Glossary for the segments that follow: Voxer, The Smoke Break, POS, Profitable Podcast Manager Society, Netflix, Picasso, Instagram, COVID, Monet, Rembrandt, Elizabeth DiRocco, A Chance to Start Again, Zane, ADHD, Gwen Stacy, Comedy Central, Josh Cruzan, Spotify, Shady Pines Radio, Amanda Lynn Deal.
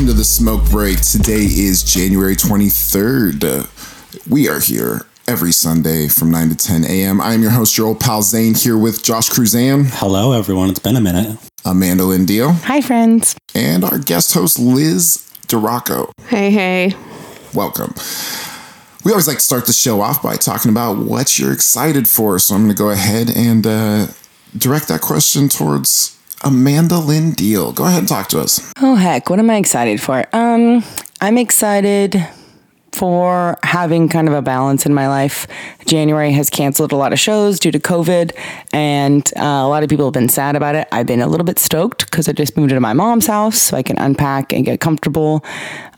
welcome to The Smoke Break. Today is January 23rd. We are here every Sunday from 9 to 10 a.m. I am your host, your old pal Zane, here with Josh Cruzan. Hello, everyone. It's been a minute. Amanda Lynn Deal. Hi, friends. And our guest host, Liz DiRocco. Hey, hey. Welcome. We always like to start the show off by talking about what you're excited for. So I'm going to go ahead and direct that question towards Amanda Lynn Deal. Go ahead and talk to us. Oh, heck. What am I excited for? I'm excited for having kind of a balance in my life. January has canceled a lot of shows due to COVID, and a lot of people have been sad about it. I've been a little bit stoked because I just moved into my mom's house, so I can unpack and get comfortable.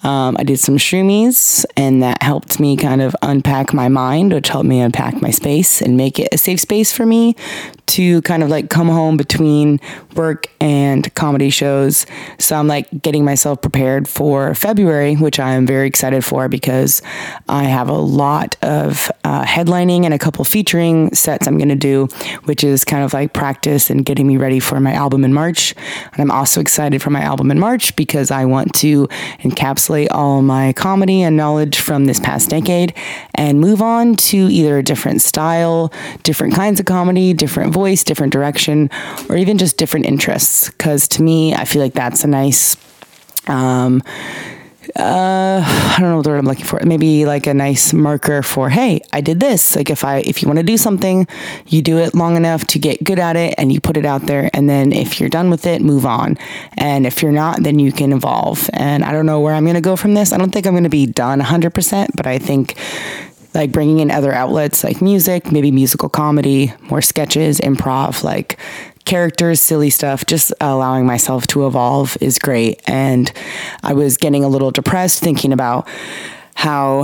I did some shroomies, and that helped me kind of unpack my mind, which helped me unpack my space and make it a safe space for me to kind of like come home between work and comedy shows. So I'm like getting myself prepared for February, which I am very excited for because I have a lot of headlining and a couple featuring sets I'm going to do, which is kind of like practice and getting me ready for my album in March. And I'm also excited for my album in March because I want to encapsulate all my comedy and knowledge from this past decade and move on to either a different style, different kinds of comedy, different voice, different direction, or even just different interests. Because to me, I feel like that's a nice, I don't know what I'm looking for. Maybe like a nice marker for, hey, I did this. Like if you want to do something, you do it long enough to get good at it and you put it out there. And then if you're done with it, move on. And if you're not, then you can evolve. And I don't know where I'm going to go from this. I don't think I'm going to be done 100%, but I think like bringing in other outlets like music, maybe musical comedy, more sketches, improv, like characters, silly stuff, just allowing myself to evolve is great. And I was getting a little depressed thinking about how,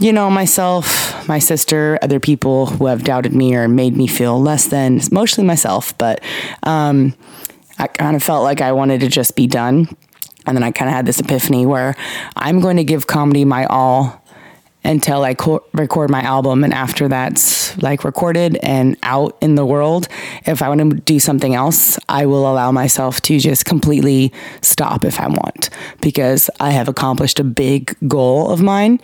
myself, my sister, other people who have doubted me or made me feel less than, mostly myself, but I kind of felt like I wanted to just be done. And then I kind of had this epiphany where I'm going to give comedy my all until I record my album. And after that's like recorded and out in the world, if I want to do something else, I will allow myself to just completely stop if I want, because I have accomplished a big goal of mine.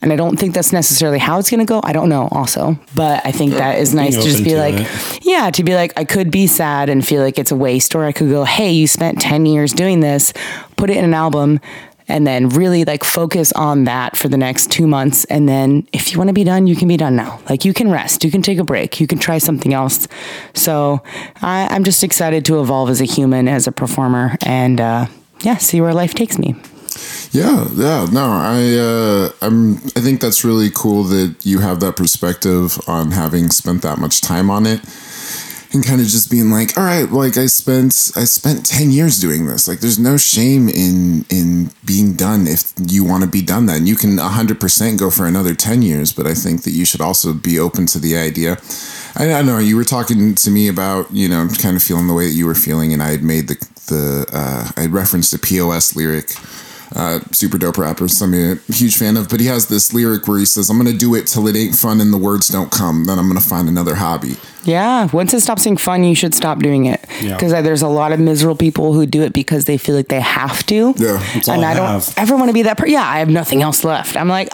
And I don't think that's necessarily how it's going to go. I don't know also, but I think that is nice to just be like, to be like, I could be sad and feel like it's a waste, or I could go, hey, you spent 10 years doing this, put it in an album, and then really like focus on that for the next 2 months. And then if you want to be done, you can be done now. Like you can rest, you can take a break, you can try something else. So I'm just excited to evolve as a human, as a performer, and see where life takes me. I think that's really cool that you have that perspective on having spent that much time on it. And kind of just being like, all right, like I spent 10 years doing this. Like there's no shame in being done if you want to be done that. And you can 100% go for another 10 years, but I think that you should also be open to the idea. I know you were talking to me about, kind of feeling the way that you were feeling, and I had made I referenced a POS lyric. Super dope rapper, somebody I'm a huge fan of, but he has this lyric where he says, I'm going to do it till it ain't fun and the words don't come, then I'm going to find another hobby. Yeah, once it stops being fun, you should stop doing it, because there's a lot of miserable people who do it because they feel like they have to. I don't ever want to be that person. I have nothing else left. I'm like,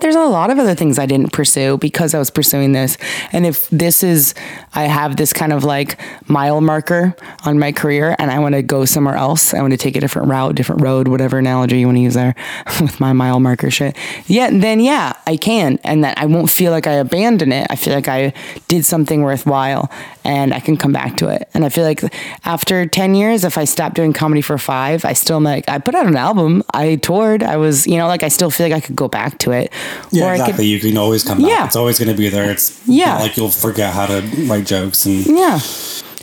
there's a lot of other things I didn't pursue because I was pursuing this, and if this is, I have this kind of like mile marker on my career and I want to go somewhere else, I want to take a different route, different road, whatever analogy you want to use there with my mile marker shit. I can, and that I won't feel like I abandon it. I feel like I did something worthwhile and I can come back to it. And I feel like after 10 years, if I stopped doing comedy for 5, I still I put out an album, I toured, I was, I still feel like I could go back to it. Yeah, or exactly. You can always come back. Yeah. It's always going to be there. It's not like you'll forget how to write jokes and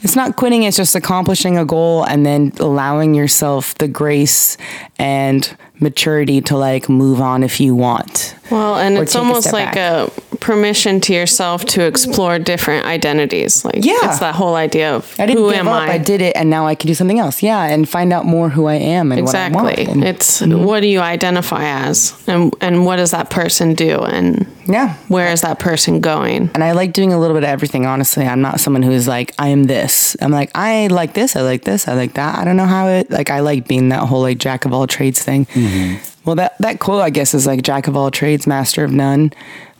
it's not quitting, it's just accomplishing a goal and then allowing yourself the grace and maturity to like move on if you want. Well, and it's almost like a permission to yourself to explore different identities. Like, yeah, it's that whole idea of I didn't who am up. I did it, and now I can do something else. Yeah, and find out more who I am and exactly. what I want. And it's what do you identify as, and what does that person do, and yeah, where is that person going? And I like doing a little bit of everything. Honestly, I'm not someone who's like I am this. I'm like I like this. I like this. I like that. I don't know how it like. I like being that whole like jack of all trades thing. Mm-hmm. Well, that quote, I guess, is like jack of all trades, master of none.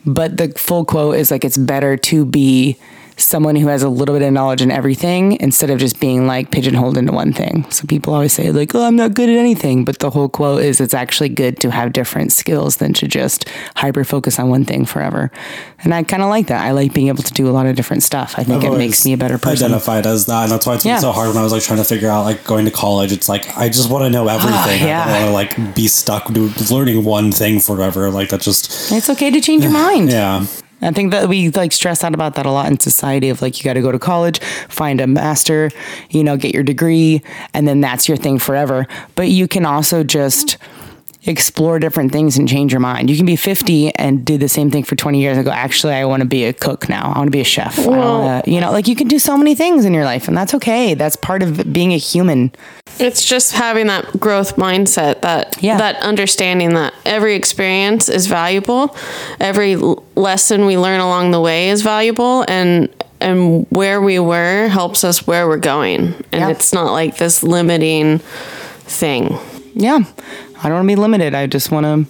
But the full quote is like, it's better to be someone who has a little bit of knowledge in everything instead of just being like pigeonholed into one thing. So people always say like, oh, I'm not good at anything. But the whole quote is it's actually good to have different skills than to just hyper focus on one thing forever. And I kind of like that. I like being able to do a lot of different stuff. I think it makes me a better person. Identified as that. And that's why it's been so hard when I was like trying to figure out like going to college. It's like, I just want to know everything. Yeah. I don't want to like be stuck learning one thing forever. Like that just... It's okay to change your mind. Yeah. I think that we like stress out about that a lot in society of like, you got to go to college, find a master, you know, get your degree, and then that's your thing forever. But you can also just explore different things and change your mind. You can be 50 and do the same thing for 20 years and go, actually, I want to be a cook now. I want to be a chef. Well, you know, like you can do so many things in your life, and that's okay. That's part of being a human. It's just having that growth mindset, that understanding that every experience is valuable, every lesson we learn along the way is valuable, and where we were helps us where we're going. And it's not like this limiting thing. Yeah. I don't want to be limited. I just want to...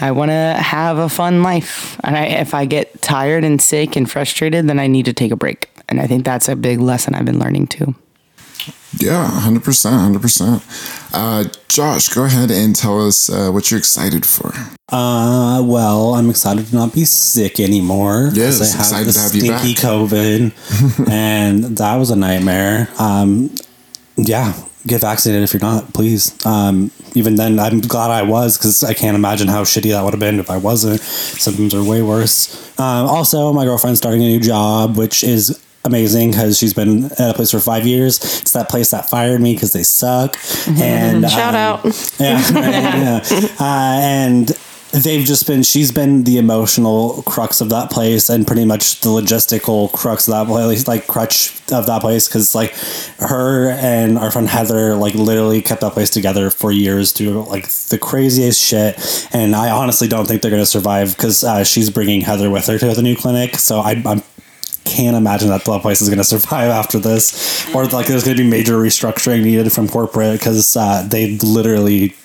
I want to have a fun life. And if I get tired and sick and frustrated, then I need to take a break. And I think that's a big lesson I've been learning too. Yeah, 100%. 100%. Josh, go ahead and tell us what you're excited for. Well, I'm excited to not be sick anymore. Yes, excited to have you back. I have stinky COVID. And that was a nightmare. Yeah. Get vaccinated if you're not, please. Even then, I'm glad I was, because I can't imagine how shitty that would have been if I wasn't. Symptoms are way worse. Also, my girlfriend's starting a new job, which is amazing because she's been at a place for 5 years. It's that place that fired me because they suck. And shout out. Yeah. And she's been the emotional crux of that place and pretty much the logistical crux of that place, like crutch of that place. Cause like her and our friend Heather, like literally kept that place together for years through like the craziest shit. And I honestly don't think they're going to survive cause she's bringing Heather with her to the new clinic. So I can't imagine that the place is going to survive after this, or like there's going to be major restructuring needed from corporate. Cause they literally,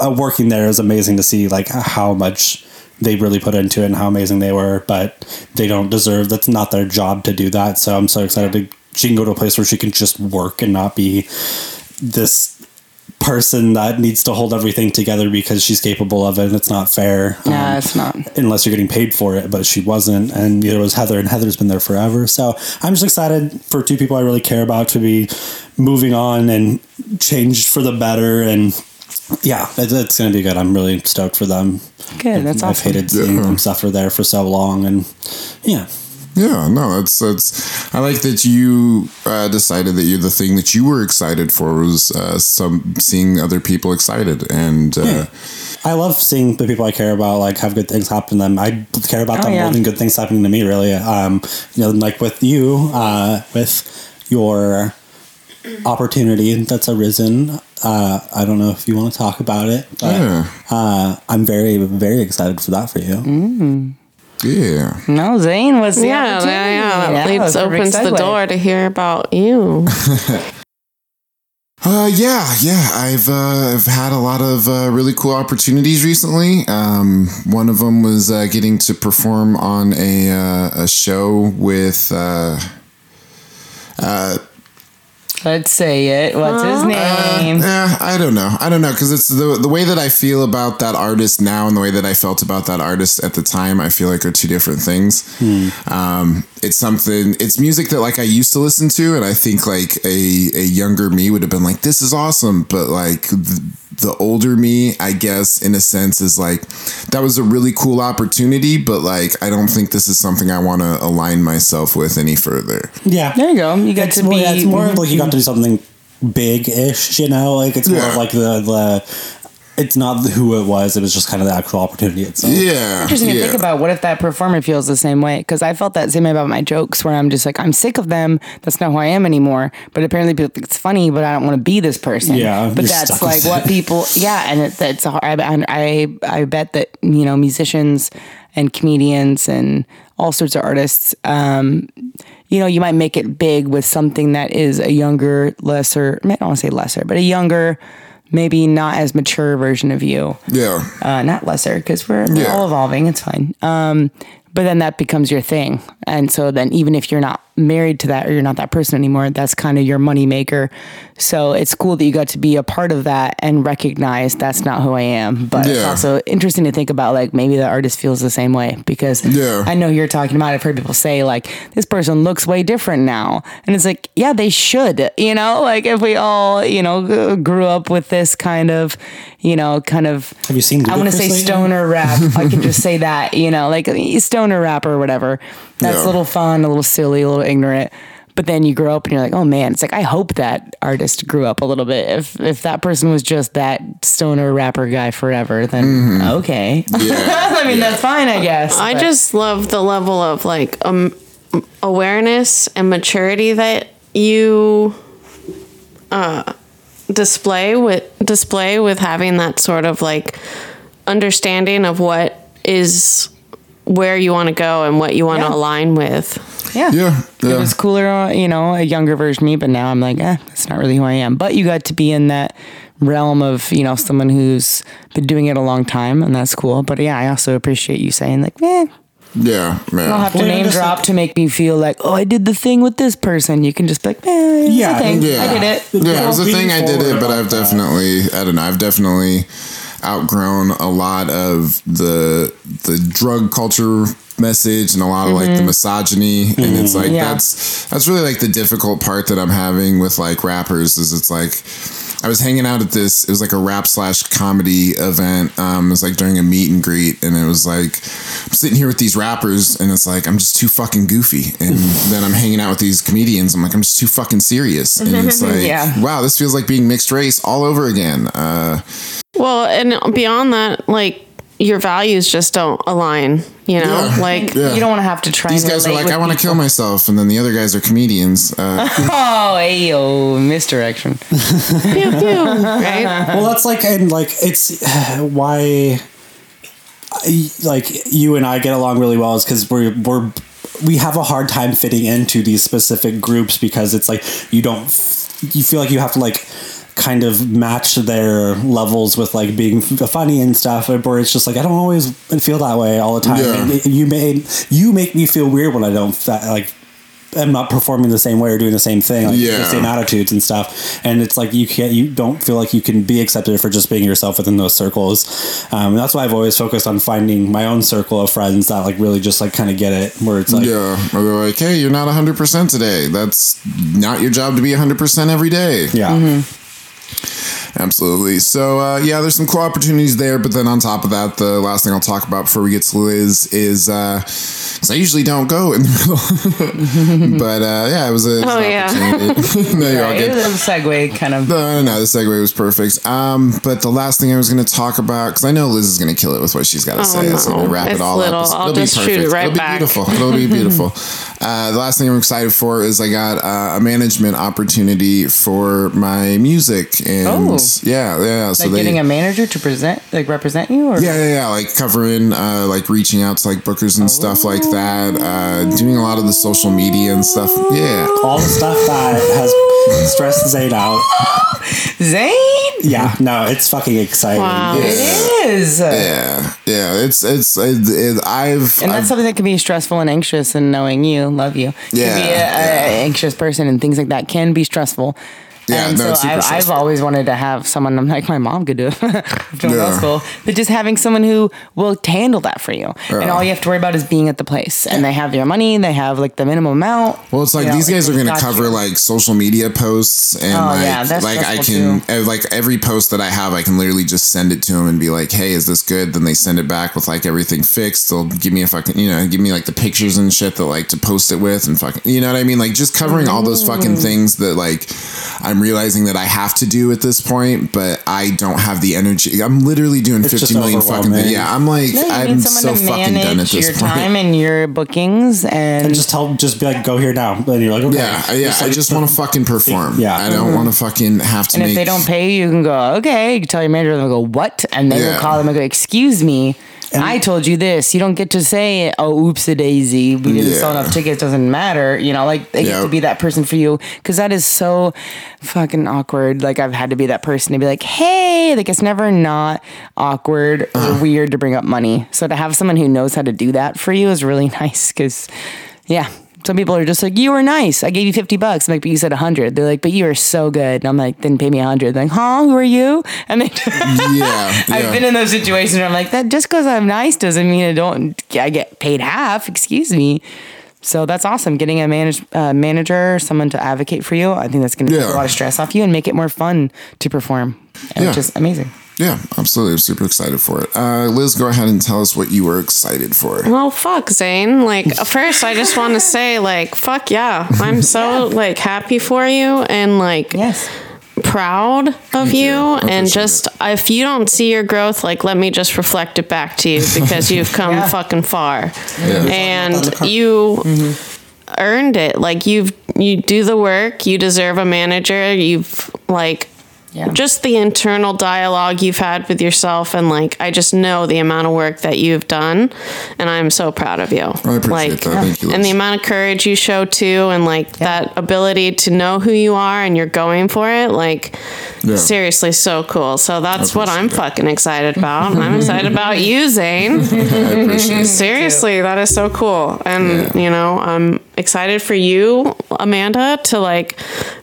working there is amazing to see like how much they really put into it and how amazing they were, but they don't deserve, that's not their job to do that. So I'm so excited she can go to a place where she can just work and not be this person that needs to hold everything together because she's capable of it, and it's not fair. Yeah, it's not. Unless you're getting paid for it, but she wasn't, and neither was Heather, and Heather's been there forever. So I'm just excited for two people I really care about to be moving on and changed for the better, and yeah, it's going to be good. I'm really stoked for them. Good, that's awesome. I've hated seeing them suffer there for so long, and yeah. Yeah, no, I like that you decided that the thing that you were excited for was seeing other people excited, and... I love seeing the people I care about, like, have good things happen to them. I care about them more than good things happening to me, really. You know, like with you, with your opportunity that's arisen. I don't know if you want to talk about it, but I'm very, very excited for that for you. Mm-hmm. Yeah. No, Zane was the opportunity. That opens the door to hear about you. I've had a lot of really cool opportunities recently. One of them was getting to perform on a show with let's say it. What's his name? I don't know. Because it's the way that I feel about that artist now and the way that I felt about that artist at the time, I feel like are two different things. It's music that like I used to listen to. And I think like a younger me would have been like, this is awesome. But like the older me, I guess, in a sense is like, that was a really cool opportunity. But like, I don't think this is something I want to align myself with any further. Yeah. There you go. You got to be... it's more like you got to do something big-ish, you know? Like, it's more like the It's not who it was just kind of the actual opportunity itself. Yeah. It's interesting to think about, what if that performer feels the same way? Because I felt that same way about my jokes, where I'm just like, I'm sick of them, that's not who I am anymore, but apparently people think it's funny, but I don't want to be this person. Yeah. But that's like what people, yeah, and it's hard. I bet that, you know, musicians and comedians and all sorts of artists, you know, you might make it big with something that is a younger, lesser, I don't want to say lesser, but a younger, maybe not as mature version of you. Yeah. Not lesser, because we're all evolving. It's fine. But then that becomes your thing. And so then even if you're not married to that or you're not that person anymore, that's kind of your money maker. So it's cool that you got to be a part of that and recognize that's not who I am. But it's also interesting to think about, like, maybe the artist feels the same way, because I know you're talking about, I've heard people say, like, this person looks way different now. And it's like, yeah, they should, you know, like if we all, you know, grew up with this kind of, you know, kind of, have you seen, I want to say stoner rap. I can just say that, you know, like stoner rap or whatever. That's a little fun, a little silly, a little ignorant. But then you grow up and you're like, oh man, it's like, I hope that artist grew up a little bit. If that person was just that stoner rapper guy forever, then okay. Yeah. I mean, that's fine, I guess. I just love the level of like awareness and maturity that you display with having that sort of like understanding of what is where you want to go and what you want to align with. It was cooler, you know, a younger version of me, but now I'm like, that's not really who I am. But you got to be in that realm of, you know, someone who's been doing it a long time, and that's cool. But yeah, I also appreciate you saying like, yeah, man. I don't have to name drop to make me feel like, oh, I did the thing with this person. You can just be like, I did it. It was a thing, I did it, but I've definitely, I don't know, I've definitely outgrown a lot of the drug culture message and a lot of like the misogyny, and it's like that's really like the difficult part that I'm having with like rappers, is it's like I was hanging out at this, it was like a rap/comedy event, it was like during a meet and greet, and it was like I'm sitting here with these rappers and it's like I'm just too fucking goofy, and then I'm hanging out with these comedians, I'm like I'm just too fucking serious, and it's like wow, this feels like being mixed race all over again. Well, and beyond that, like, your values just don't align, you know? Yeah, like, you don't want to have to try. These guys are like, I want to kill myself. And then the other guys are comedians. Misdirection. Pew, pew, right? Well, that's like, and like, it's why, like, you and I get along really well, is because we have a hard time fitting into these specific groups, because it's like, you feel like you have to, like, kind of match their levels with like being funny and stuff, where it's just like I don't always feel that way all the time. And you make me feel weird when I don't like I'm not performing the same way or doing the same thing, like the same attitudes and stuff. And it's like you don't feel like you can be accepted for just being yourself within those circles. That's why I've always focused on finding my own circle of friends that like really just like kind of get it, where it's like, or they're like, hey, you're not 100% today. That's not your job to be 100% every day. Yeah. Mm-hmm. Absolutely. So there's some cool opportunities there, but then on top of that, the last thing I'll talk about before we get to Liz is because I usually don't go in the middle, but it was an opportunity. No, you're all good. It was a segue, kind of. No, the segue was perfect. But the last thing I was going to talk about, because I know Liz is going to kill it with what she's got to say. No. So we'll wrap it all up. It'll just be perfect. Shoot it right back. It'll be beautiful. The last thing I'm excited for is I got a management opportunity for my music. And so like getting a manager to represent you, or like covering, like reaching out to like bookers and stuff like that, doing a lot of the social media and stuff. Yeah, all the stuff that has stressed Zane out. Zane? Yeah, no, it's fucking exciting. Wow. Yeah. It is. Yeah, that's something that can be stressful and anxious. And knowing you, love you, can be an anxious person, and things like that can be stressful. Yeah, and so I've always wanted to have someone. I'm like, my mom could do it from middle school, but just having someone who will handle that for you, and all you have to worry about is being at the place, and they have your money, they have like the minimum amount. Well, it's like these guys are going to cover like social media posts, and I can like every post that I have, I can literally just send it to them and be like, hey, is this good? Then they send it back with like everything fixed. They'll give me like the pictures and shit that like to post it with, and fucking, you know what I mean? Like just covering all those fucking things that like I I'm realizing that I have to do at this point, but I don't have the energy. I'm literally doing 50 million fucking videos. Yeah, I'm like, I'm so fucking done at this point. Your time and your bookings and just tell, just be like, go here now. And you're like, okay. Yeah. I just want to fucking perform. Yeah. I don't want to fucking have to. And if they don't pay you, you can go, okay. You can tell your manager, they'll go, what? And they will call them and go, excuse me. And I told you this. You don't get to say, oh, oops-a-daisy. We didn't sell enough tickets. Doesn't matter. You know, like, they get to be that person for you. Because that is so fucking awkward. Like, I've had to be that person to be like, hey. Like, it's never not awkward or weird to bring up money. So to have someone who knows how to do that for you is really nice. Because, yeah, some people are just like, you were nice. I gave you $50. I'm like, but you said 100. They're like, but you are so good. And I'm like, then pay me 100. They're like, huh? Who are you? And they I've been in those situations where I'm like, that just because I'm nice doesn't mean I get paid half. Excuse me. So that's awesome. Getting a manager, someone to advocate for you. I think that's going to take a lot of stress off you and make it more fun to perform, which is amazing. Yeah, absolutely. I'm super excited for it. Liz, go ahead and tell us what you were excited for. Well, fuck, Zane. Like, first, I just want to say, like, fuck yeah. I'm so, like, happy for you and, like, proud of you. And just, if you don't see your growth, like, let me just reflect it back to you because you've come fucking far. Yeah. And you... earned it. Like, you do the work. You deserve a manager. You've, like... Yeah. Just the internal dialogue you've had with yourself, and like, I just know the amount of work that you've done, and I'm so proud of you. I appreciate that. Thank you, Liz. And the amount of courage you show too, and like that ability to know who you are and you're going for it. Like, seriously, so cool. So that's what I'm fucking excited about. I'm excited about you, Zane. Seriously, that is so cool. And you know, I'm excited for you, Amanda, to like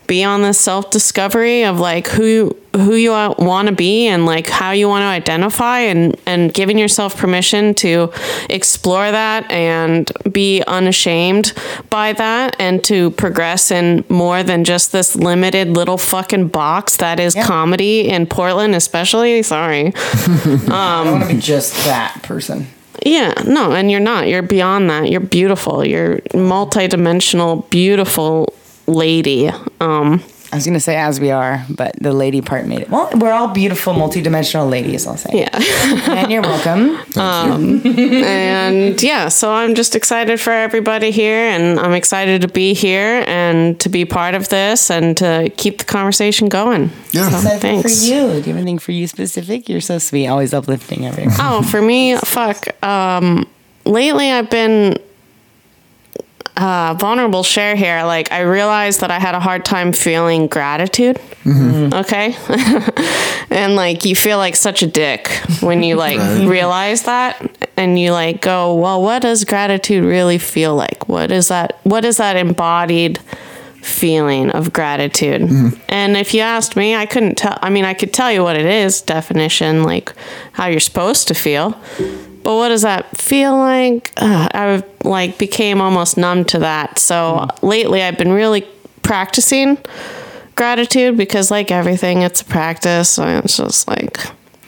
be on this self-discovery of like who you want to be and like how you want to identify, and giving yourself permission to explore that and be unashamed by that, and to progress in more than just this limited little fucking box that is comedy in Portland, especially. Sorry. I don't want to be just that person. Yeah, no, and you're not. You're beyond that. You're beautiful. You're multidimensional, beautiful lady. I was gonna say as we are, but the lady part made it. Well, we're all beautiful multidimensional ladies, I'll say. Yeah. And you're welcome. Thank you. And yeah, so I'm just excited for everybody here, and I'm excited to be here and to be part of this and to keep the conversation going. Yeah. So, thanks. For you. Do you have anything for you specific? You're so sweet, always uplifting everyone. Oh, for me, fuck. Lately I've been vulnerable share here. Like, I realized that I had a hard time feeling gratitude. Okay. And like, you feel like such a dick when you like realize that, and you like go, well, what does gratitude really feel like? What is that embodied feeling of gratitude? And if you asked me, I couldn't tell. I mean, I could tell you what it is, definition, like how you're supposed to feel. But what does that feel like? I like became almost numb to that. So lately I've been really practicing gratitude, because like everything, it's a practice. And it's just like,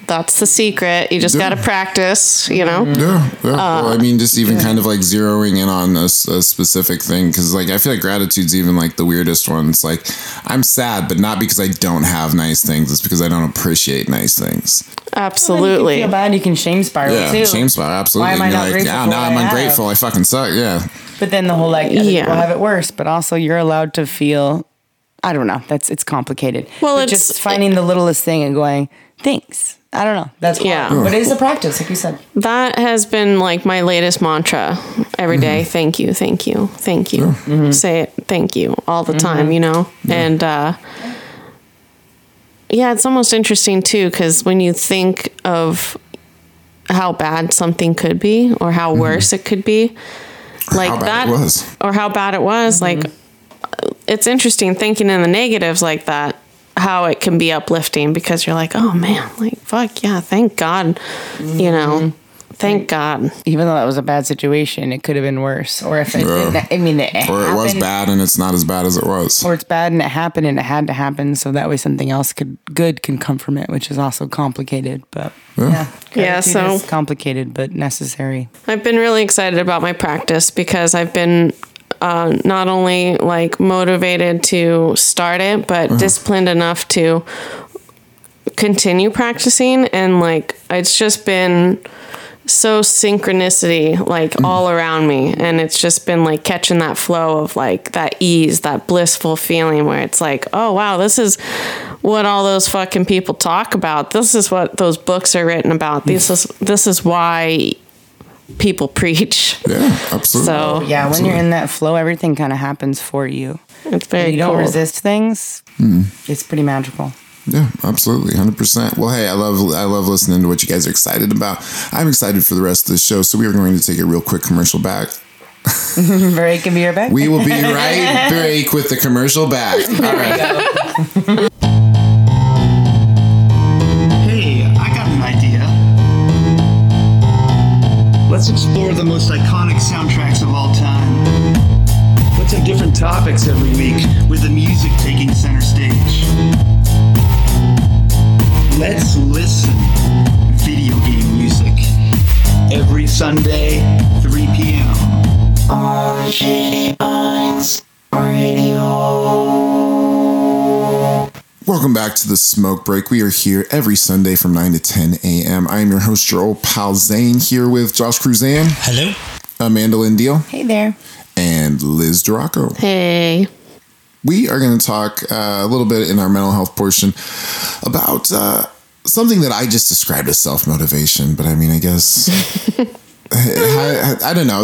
that's the secret. You just got to practice, you know? Well, I mean, just even kind of like zeroing in on a specific thing. Because like, I feel like gratitude's even like the weirdest one. It's like, I'm sad, but not because I don't have nice things. It's because I don't appreciate nice things. Absolutely. Well, you feel bad. You can shame spiral too. Yeah, shame spiral. Absolutely. Why am I not like, grateful? Yeah, now I'm ungrateful. I fucking suck. Yeah. But then the whole like, other people have it worse. But also, you're allowed to feel. I don't know. It's complicated. Well, but it's just finding the littlest thing and going, thanks. I don't know. That's cool. Yeah. But it is a practice, like you said. That has been like my latest mantra every day. Thank you, thank you, thank you. Say it, thank you, all the time, you know? And yeah, it's almost interesting too, because when you think of how bad something could be, or how worse it could be, like how bad it was, like, it's interesting thinking in the negatives like that, how it can be uplifting, because you're like, oh man, like, fuck yeah, thank God, you know, thank God. Even though that was a bad situation, it could have been worse. Or if it, I mean, it happened, or it was bad and it's not as bad as it was, or it's bad and it happened and it had to happen, so that way something else good can come from it, which is also complicated, but yeah so complicated but necessary. I've been really excited about my practice, because I've been not only like motivated to start it, but disciplined enough to continue practicing. And like, it's just been so synchronicity, like all around me. And it's just been like catching that flow of like that ease, that blissful feeling where it's like, oh wow, this is what all those fucking people talk about. This is what those books are written about. This is why people preach. Yeah, absolutely. So yeah, when you're in that flow, everything kind of happens for you. It's very cool. You don't resist things. It's pretty magical. Yeah, absolutely. 100%. Well, hey, I love listening to what you guys are excited about. I'm excited for the rest of the show, so we are going to take a real quick commercial back. Break and be right back. We will be right break with the commercial back. All right. Hey, I got an idea. Let's explore the most iconic soundtracks of all time. Let's have different topics every week with the music taking center stage. Let's listen video game music every Sunday, 3 p.m. on Shady Pines Radio. Welcome back to The Smoke Break. We are here every Sunday from 9 to 10 a.m. I am your host, your old pal Zane, here with Josh Cruzan. Hello. Amanda Lynn Deal. Hey there. And Liz DiRocco. Hey. We are going to talk a little bit in our mental health portion about something that I just described as self-motivation. But I mean, I guess, I don't know.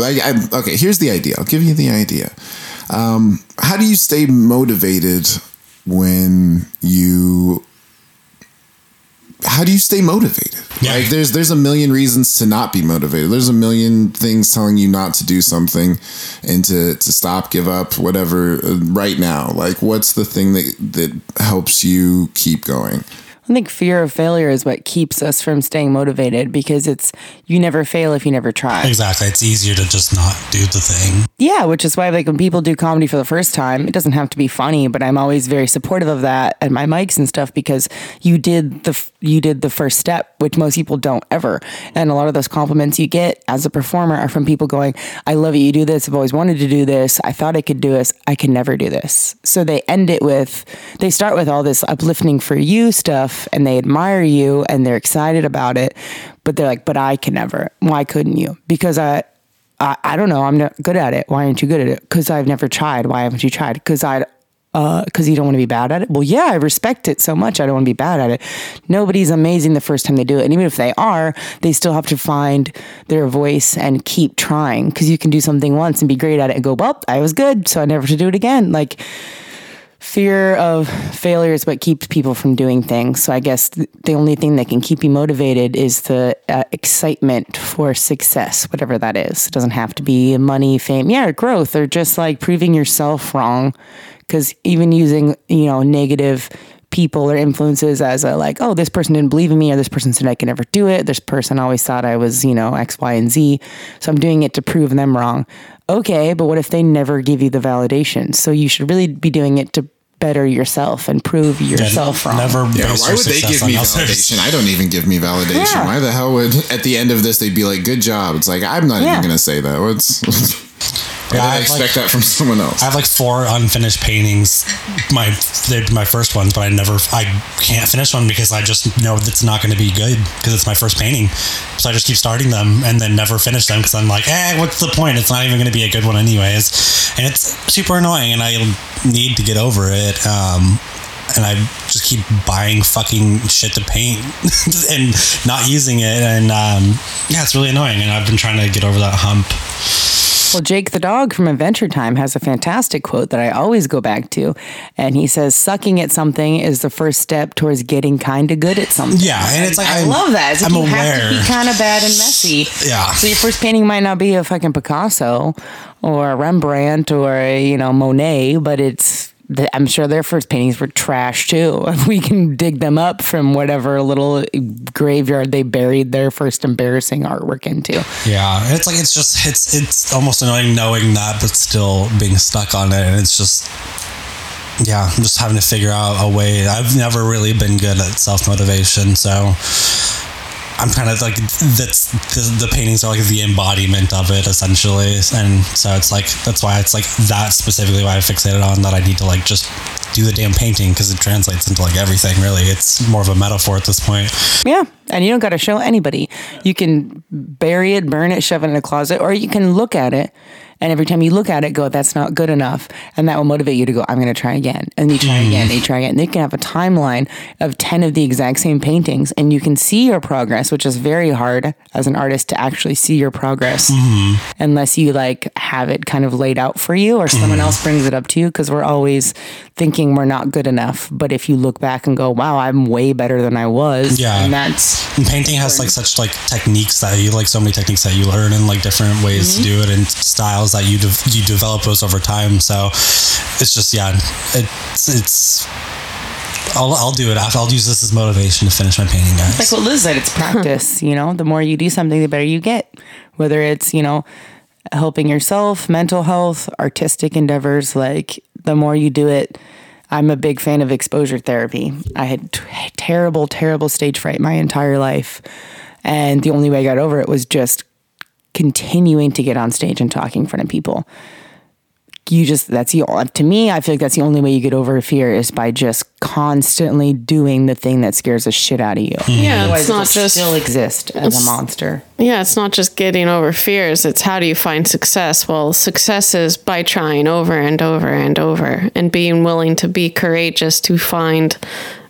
Okay, here's the idea. I'll give you the idea. How do you stay motivated when you... How do you stay motivated? Yeah. Like there's a million reasons to not be motivated. There's a million things telling you not to do something and to stop, give up, whatever right now. Like what's the thing that helps you keep going? I think fear of failure is what keeps us from staying motivated because it's, you never fail if you never try. Exactly. It's easier to just not do the thing. Yeah. Which is why like when people do comedy for the first time, it doesn't have to be funny, but I'm always very supportive of that at my mics and stuff because you did the first step, which most people don't ever. And a lot of those compliments you get as a performer are from people going, I love it. You do this. I've always wanted to do this. I thought I could do this. I can never do this. So they start with all this uplifting for you stuff. And they admire you and they're excited about it, but they're like, but I can never. Why couldn't you? Because I don't know. I'm not good at it. Why aren't you good at it? Because I've never tried. Why haven't you tried? Because you don't want to be bad at it. Well, yeah, I respect it so much. I don't want to be bad at it. Nobody's amazing the first time they do it. And even if they are, they still have to find their voice and keep trying because you can do something once and be great at it and go, well, I was good. So I never have to do it again. Like, fear of failure is what keeps people from doing things. So I guess the only thing that can keep you motivated is the excitement for success, whatever that is. It doesn't have to be money, fame, or growth, or just like proving yourself wrong. Because even using, negative people or influences as a like, oh, this person didn't believe in me, or this person said I can never do it. This person always thought I was, X, Y, and Z. So I'm doing it to prove them wrong. Okay, but what if they never give you the validation? So you should really be doing it to better yourself and prove yourself wrong. Why would they give me validation? I don't even give me validation. Yeah. Why the hell would, at the end of this, they'd be like, good job. It's like, I'm not even going to say that. I expect that from someone else. I have like 4 unfinished paintings. They're my first ones, but I can't finish one because I just know that's not going to be good because it's my first painting. So I just keep starting them and then never finish them because I'm like, what's the point? It's not even going to be a good one anyways. And it's super annoying and I need to get over it. And I just keep buying fucking shit to paint and not using it. And it's really annoying. And I've been trying to get over that hump. Well, Jake the dog from Adventure Time has a fantastic quote that I always go back to. And he says, sucking at something is the first step towards getting kind of good at something. Yeah. And it's like, I love that. It's like you have to be kind of bad and messy. Yeah. So your first painting might not be a fucking Picasso or a Rembrandt or a, Monet, but I'm sure their first paintings were trash too. We can dig them up from whatever little graveyard they buried their first embarrassing artwork into. Yeah, it's like it's almost annoying knowing that, but still being stuck on it, and it's just I'm just having to figure out a way. I've never really been good at self motivation, so I'm kind of like, that's the paintings are like the embodiment of it essentially, and so it's like, that's why it's like, that's specifically why I fixated on that. I need to like just do the damn painting because it translates into like everything really. It's more of a metaphor at this point. Yeah, and you don't got to show anybody. You can bury it, burn it, shove it in a closet, or you can look at it. And every time you look at it, go, that's not good enough. And that will motivate you to go, I'm going to try again. And you try again, and you try again. And you can have a timeline of 10 of the exact same paintings. And you can see your progress, which is very hard as an artist to actually see your progress. Mm-hmm. Unless you like have it kind of laid out for you or someone else brings it up to you. Because we're always thinking we're not good enough. But if you look back and go, wow, I'm way better than I was. Yeah. And that's... And painting has like such like techniques that you like, so many techniques that you learn and like different ways to do it and styles that you develop those over time. So it's just, yeah, it's I'll do it after. I'll use this as motivation to finish my painting, guys. It's like what Liz said, it's practice. You know, the more you do something, the better you get, whether it's, you know, helping yourself, mental health, artistic endeavors. Like the more you do it, I'm a big fan of exposure therapy. I had terrible stage fright my entire life, and the only way I got over it was just continuing to get on stage and talking in front of people. To me, I feel like that's the only way you get over fear is by just constantly doing the thing that scares the shit out of you. Yeah, otherwise, it's not just still exist as a monster. Yeah, it's not just getting over fears. It's how do you find success? Well, success is by trying over and over and over and being willing to be courageous to find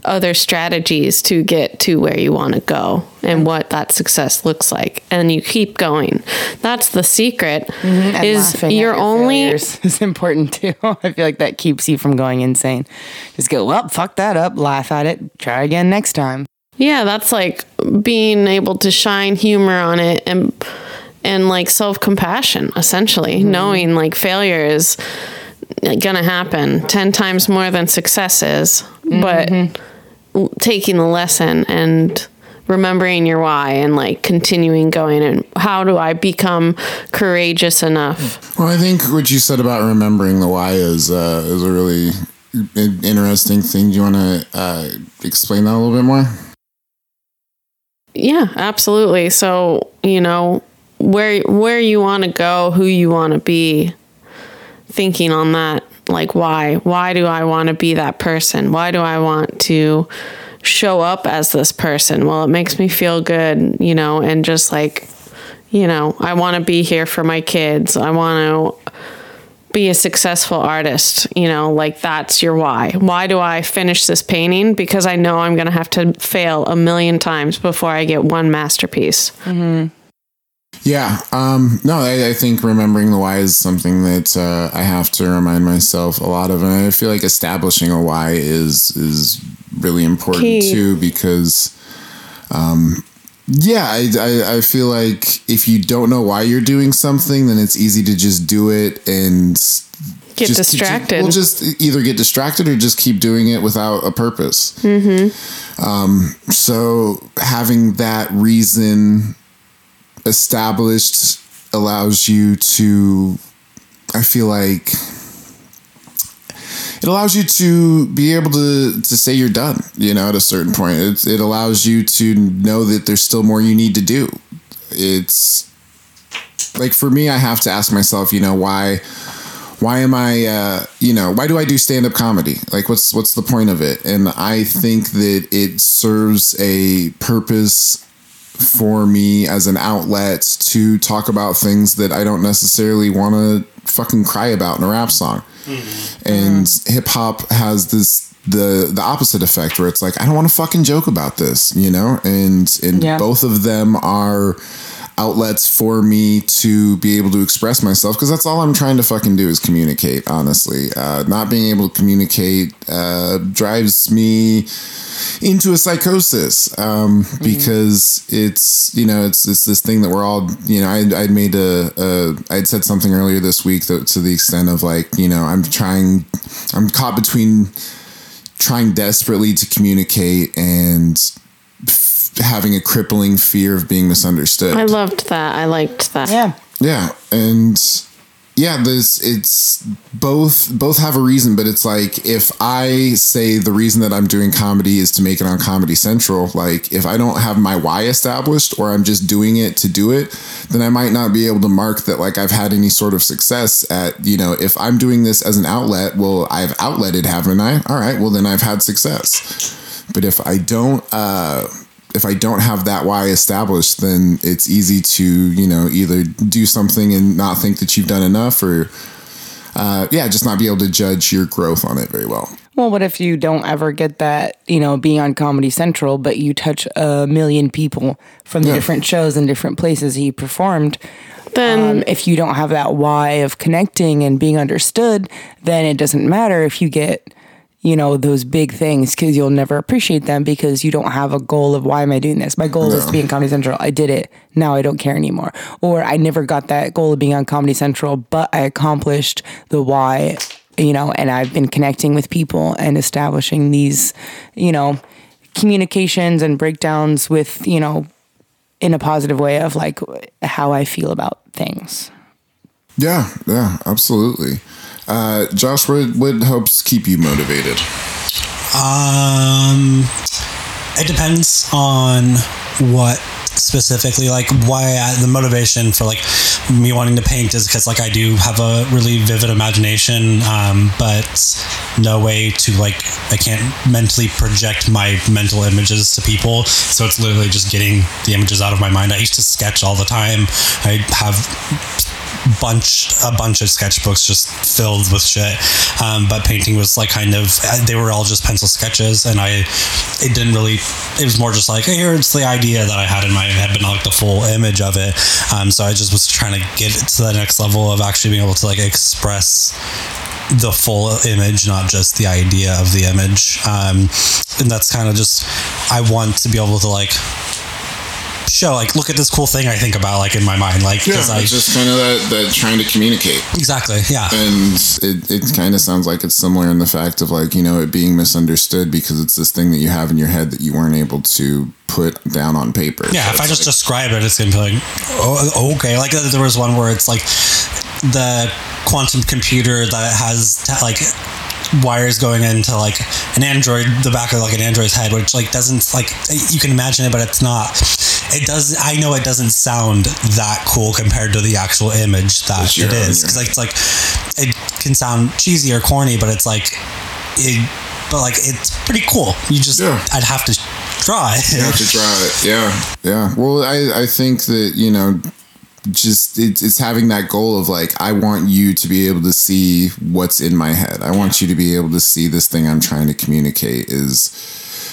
other strategies to get to where you want to go and what that success looks like, and you keep going. That's the secret. Mm-hmm. Is your only is important too. I feel like that keeps you from going insane. Just go, well, fuck that up, laugh at it, try again next time. Yeah, that's like being able to shine humor on it and like self-compassion essentially. Mm-hmm. Knowing like failure is gonna happen 10 times more than success is, but taking the lesson and remembering your why and like continuing going and how do I become courageous enough. Well, I think what you said about remembering the why is a really interesting thing. Do you want to explain that a little bit more? Yeah, absolutely. So, you know, where you want to go, who you want to be, thinking on that, like why do I want to be that person? Why do I want to show up as this person? Well, it makes me feel good, you know, and just like, you know, I want to be here for my kids. I want to be a successful artist, you know, like that's your why. Why do I finish this painting? Because I know I'm going to have to fail 1,000,000 times before I get one masterpiece. Mm-hmm. Yeah. I think remembering the why is something that I have to remind myself a lot of. And I feel like establishing a why is really important too, because, I feel like if you don't know why you're doing something, then it's easy to just do it and get distracted. We'll just either get distracted or just keep doing it without a purpose. Mm-hmm. So having that reason established allows you to, I feel like it allows you to be able to say you're done, you know, at a certain point. It allows you to know that there's still more you need to do. It's like, for me, I have to ask myself, you know, why am I, why do I do stand-up comedy? Like, what's the point of it? And I think that it serves a purpose for me as an outlet to talk about things that I don't necessarily want to fucking cry about in a rap song. Mm-hmm. And hip hop has this, the opposite effect where it's like, I don't want to fucking joke about this, you know? And both of them are outlets for me to be able to express myself. 'Cause that's all I'm trying to fucking do is communicate. Honestly, not being able to communicate, drives me into a psychosis. Because it's, you know, it's this thing that we're all, you know, I'd said something earlier this week that to the extent of like, you know, I'm caught between trying desperately to communicate and having a crippling fear of being misunderstood. I liked that. Yeah. Yeah. And Yeah, it's both have a reason, but it's like, if I say the reason that I'm doing comedy is to make it on Comedy Central, like, if I don't have my why established, or I'm just doing it to do it, then I might not be able to mark that, like, I've had any sort of success at, you know, if I'm doing this as an outlet, well, I've outletted, haven't I? All right, well, then I've had success. But if I don't have that why established, then it's easy to, you know, either do something and not think that you've done enough, or just not be able to judge your growth on it very well. Well, what if you don't ever get that, you know, being on Comedy Central, but you touch 1 million people from the different shows and different places you performed? Then if you don't have that why of connecting and being understood, then it doesn't matter if you get, you know, those big things, because you'll never appreciate them because you don't have a goal of, why am I doing this? My goal is to be in Comedy Central. I did it. Now I don't care anymore. Or I never got that goal of being on Comedy Central, but I accomplished the why, you know, and I've been connecting with people and establishing these, you know, communications and breakdowns with, you know, in a positive way of like how I feel about things. Yeah, yeah, absolutely. Josh, what helps keep you motivated? It depends on what specifically, like the motivation for like me wanting to paint is because like I do have a really vivid imagination, but no way to like, I can't mentally project my mental images to people. So it's literally just getting the images out of my mind. I used to sketch all the time. I have a bunch of sketchbooks just filled with shit, but painting was like kind of, they were all just pencil sketches, and it was more just like, hey, here's the idea that I had in my head, but not like the full image of it. So I just was trying to get it to the next level of actually being able to like express the full image, not just the idea of the image. And that's kind of just, I want to be able to like show, like, look at this cool thing I think about, like, in my mind, like, yeah, it's just kind of that trying to communicate. Exactly, yeah. And it kind of sounds like it's similar in the fact of, like, you know, it being misunderstood because it's this thing that you have in your head that you weren't able to put down on paper. Yeah, so if I just describe it, it's going to be like, oh, okay. Like, there was one where it's, like, the quantum computer that has, like, wires going into like an android, the back of like an android's head, which like doesn't, like, you can imagine it, but it's not. It does. I know it doesn't sound that cool compared to the actual image that it is, because like it's like it can sound cheesy or corny, but it's like it. But like it's pretty cool. You just, I'd have to draw it. You have to draw it. Yeah. Well, I think that, you know, just it's having that goal of like, I want you to be able to see what's in my head. I want you to be able to see this thing I'm trying to communicate.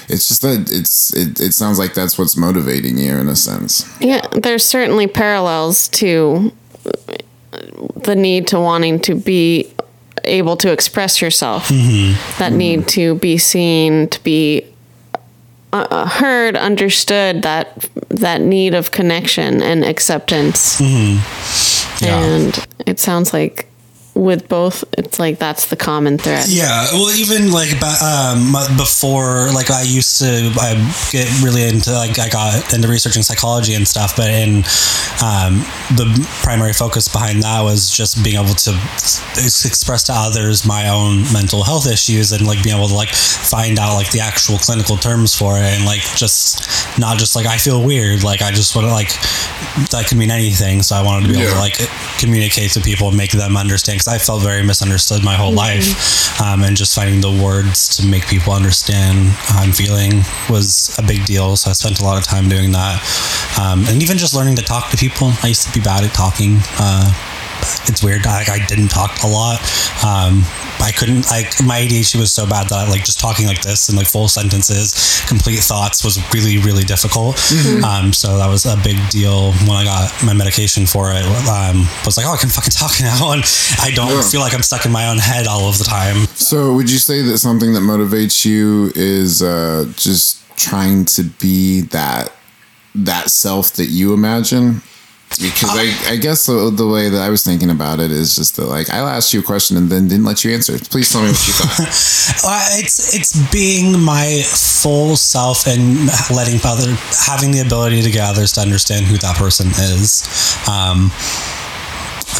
It's just that it sounds like that's what's motivating you in a sense. Yeah, there's certainly parallels to the need to wanting to be able to express yourself. Mm-hmm. That need to be seen, to be heard, understood, that need of connection and acceptance. Mm-hmm. Yeah. And it sounds like with both, it's like that's the common thread. Yeah, well, even like before, like I used to get really into, like, I got into researching psychology and stuff, but in the primary focus behind that was just being able to express to others my own mental health issues and like being able to like find out like the actual clinical terms for it, and like just not just like I feel weird, like I just want to, like, that can mean anything. So I wanted to be able to like communicate to people and make them understand. I felt very misunderstood my whole life, and just finding the words to make people understand how I'm feeling was a big deal. So I spent a lot of time doing that, and even just learning to talk to people. I used to be bad at talking. It's weird. I didn't talk a lot. I couldn't. My ADHD was so bad that I, like, just talking like this and like full sentences, complete thoughts was really, really difficult. Mm-hmm. So that was a big deal when I got my medication for it. Was like, oh, I can fucking talk now, and I don't feel like I'm stuck in my own head all of the time. So would you say that something that motivates you is just trying to be that self that you imagine? Because I guess the way that I was thinking about it is just that, like, I asked you a question and then didn't let you answer. Please tell me what you thought. It's being my full self and having the ability to get others to understand who that person is.